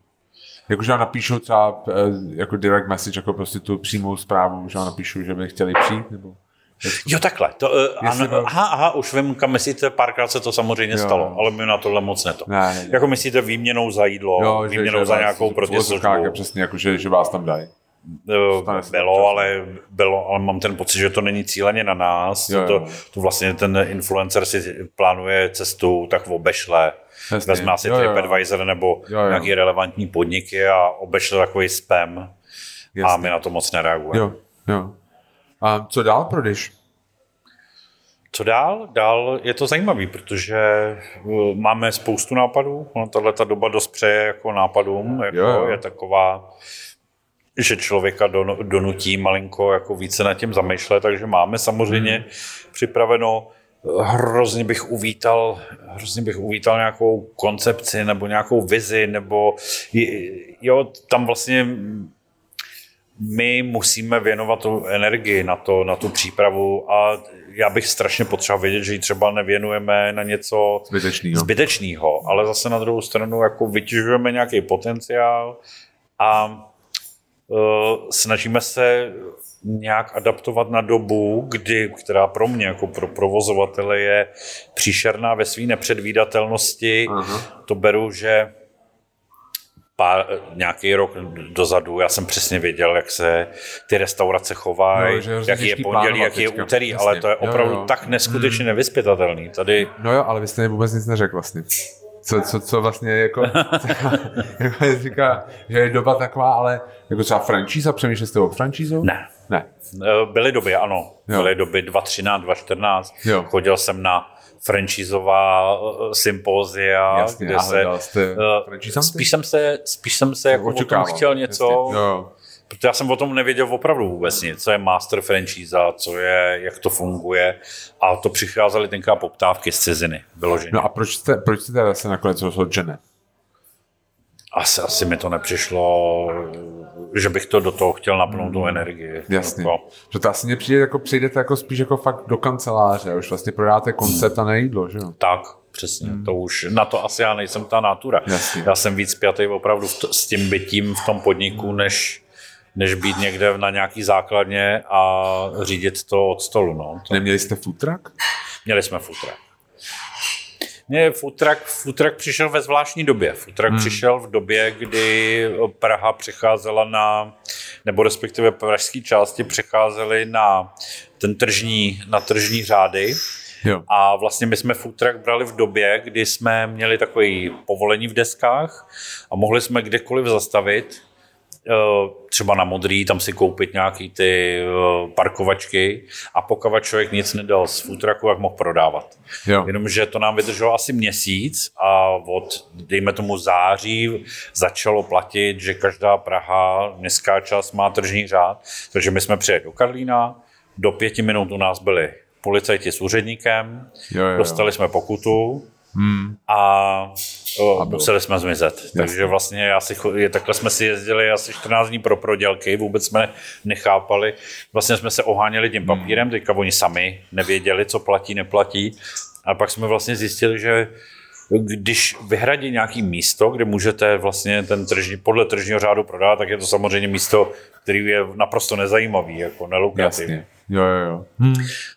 Jakože nám napíšu třeba jako direct message, jako prostě tu přímou zprávu, že nám napíšu, že by chtěli přijít, nebo... Jo, takhle. Už vím, kam myslíte, párkrát se to samozřejmě stalo, ale my na tohle moc ne to. Ne. Jako myslíte výměnou za jídlo, výměnou za nějakou protislužbu. Přesně, jakože že vás tam dají. Bylo, ale mám ten pocit, že to není cíleně na nás. To vlastně ten influencer si plánuje cestu, tak obešle. Vezme asi TripAdvisor nebo nějaký relevantní podniky a obešle takový spam. Jasný. A my na to moc nereagujeme. Jo. A co dál pro Dish? Co dál? Dál je to zajímavý, protože máme spoustu nápadů. Tato doba dost přeje jako nápadům. Je taková... že člověka donutí malinko jako více nad tím zamýšlet, takže máme samozřejmě připraveno. Hrozně bych uvítal nějakou koncepci nebo nějakou vizi, nebo tam vlastně my musíme věnovat tu energii na tu přípravu a já bych strašně potřeboval vědět, že ji třeba nevěnujeme na něco zbytečného, ale zase na druhou stranu jako vytěžujeme nějaký potenciál a snažíme se nějak adaptovat na dobu, která pro mě, jako pro provozovatele, je příšerná ve své nepředvídatelnosti. To beru, že nějaký rok dozadu já jsem přesně věděl, jak se ty restaurace chovají, jaký je pondělí, jaký je úterý, jasně. Ale to je opravdu tak neskutečně nevyspytatelný. Tady... No jo, ale vy jste vůbec nic neřekl vlastně. Co vlastně jako říká, že je doba taková, ale jako třeba franšíza, přemýšleli jste o franšízu? Ne. Byly doby, ano. Jo. Byly doby 2013, 2014. Jo. Chodil jsem na franšízová sympózia, jasně, kde se... Spíš jsem se jako o tom chtěl něco... Protože já jsem o tom nevěděl opravdu vůbec nic, co je master franchíza, jak to funguje. A to přicházely tenkrát poptávky z ciziny, vyloženě. No a proč jste teda se nakonec rozhodl, že ne? Asi mi to nepřišlo, že bych to do toho chtěl napnout tu energii. Jasně, jako. Že to asi přijdete jako spíš jako fakt do kanceláře, už vlastně prodáte koncept a nejídlo, že jo? Tak. Přesně, to už, na to asi já nejsem ta nátura. Jasně. Já jsem víc spjatý opravdu s tím bytím v tom podniku, než být někde na nějaký základně a řídit to od stolu. No. Neměli jste food truck? Měli jsme food truck. Food truck přišel ve zvláštní době. Food truck přišel v době, kdy Praha přecházela nebo respektive pražské části přecházely na tržní řády. Jo. A vlastně my jsme food truck brali v době, kdy jsme měli takové povolení v deskách a mohli jsme kdekoliv zastavit, třeba na Modrý, tam si koupit nějaký ty parkovačky a pokud člověk nic nedal z food trucku, jak mohl prodávat. Jo. Jenomže to nám vydrželo asi měsíc a od, dejme tomu, září začalo platit, že každá Praha, městská část má tržní řád, takže my jsme přijeli do Karlína, do 5 minut u nás byli policajti s úředníkem, dostali jsme pokutu a museli jsme zmizet. Jasný. Takže vlastně takhle jsme si jezdili asi 14 dní pro prodělky, vůbec jsme nechápali. Vlastně jsme se oháněli tím papírem, teďka oni sami nevěděli, co platí, neplatí. A pak jsme vlastně zjistili, že když vyhradí nějaké místo, kde můžete vlastně podle tržního řádu prodávat, tak je to samozřejmě místo, které je naprosto nezajímavé, jako nelukrativní. Jo.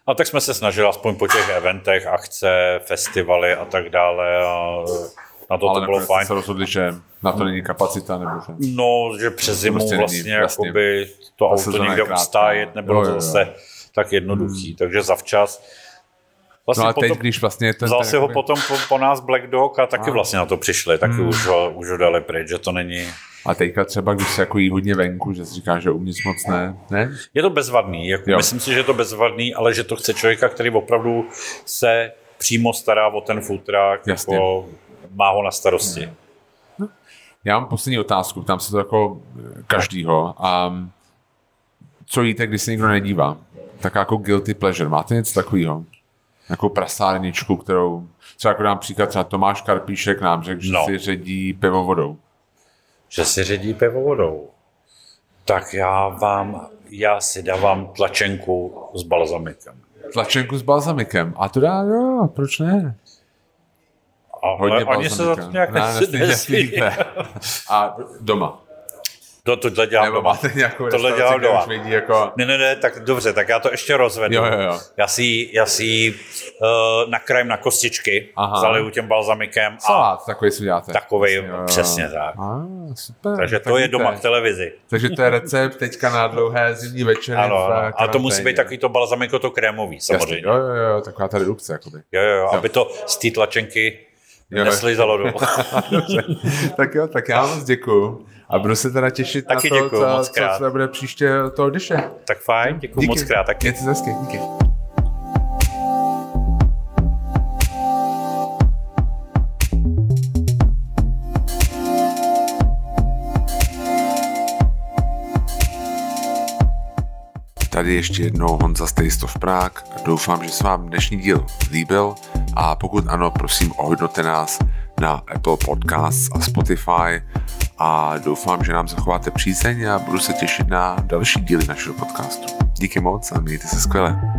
A tak jsme se snažili aspoň po těch eventech, akce, festivaly a tak dále. A na to bylo fajn. Ale se rozhodli, že na to není kapacita? Nebo že... No, že přes zimu prostě vlastně jakoby to auto někde obstájet nebylo to zase tak jednoduchý. Takže zavčas. Vlastně no a teď, potom, když vlastně... Vzal si ho potom po nás Black Dog a taky vlastně na to přišli, taky už ho dali pryč, že to není... A teďka třeba, když se jako jí hodně venku, že si říká, že uvnitř moc ne? Je to bezvadný, myslím si, že je to bezvadný, ale že to chce člověka, který opravdu se přímo stará o ten food truck, jako má ho na starosti. No. Já mám poslední otázku, ptám se to jako každýho. co jíte, když se nikdo nedívá. Tak jako guilty pleasure. Máte něco takového? Jako prasárničku, kterou... Třeba jako dám příklad, třeba Tomáš Karpíšek nám řekl, že si ředí pivo vodou. Že si ředí pivo vodou. Tak já si dávám tlačenku s balzamikem. Tlačenku s balzamikem? A to dá, jo, proč ne? Hodně balzamikem. Ne. A doma? No, tohle dělám nebo máte nějakou restauraci, kde už vidí jako... Ne, tak dobře, tak já to ještě rozvedu. Jo. Já si ji nakrajím na kostičky, zaliju těm balzamikem. Salát, takový si děláte. Takový, přesně tak. Super. Takže to je doma v televizi. Takže to je recept teďka na dlouhé zimní večery. Ano, a to musí být takový to balzamiko, to krémový, samozřejmě. Jasný, jo, taková ta redukce. Jo, aby to z té tlačenky neslizalo dolů. Tak já vám děkuju. A budu se teda těšit taky na to, co bude příště toho Dishe. Tak fajn, děkuju moc krát. Taky. Mějte se hezky, díky. Tady ještě jednou Honza z Taste of Prague. Doufám, že se vám dnešní díl líbil a pokud ano, prosím ohodnoťte nás na Apple Podcasts a Spotify a doufám, že nám zachováte přízeň a budu se těšit na další díly našeho podcastu. Díky moc a mějte se skvěle.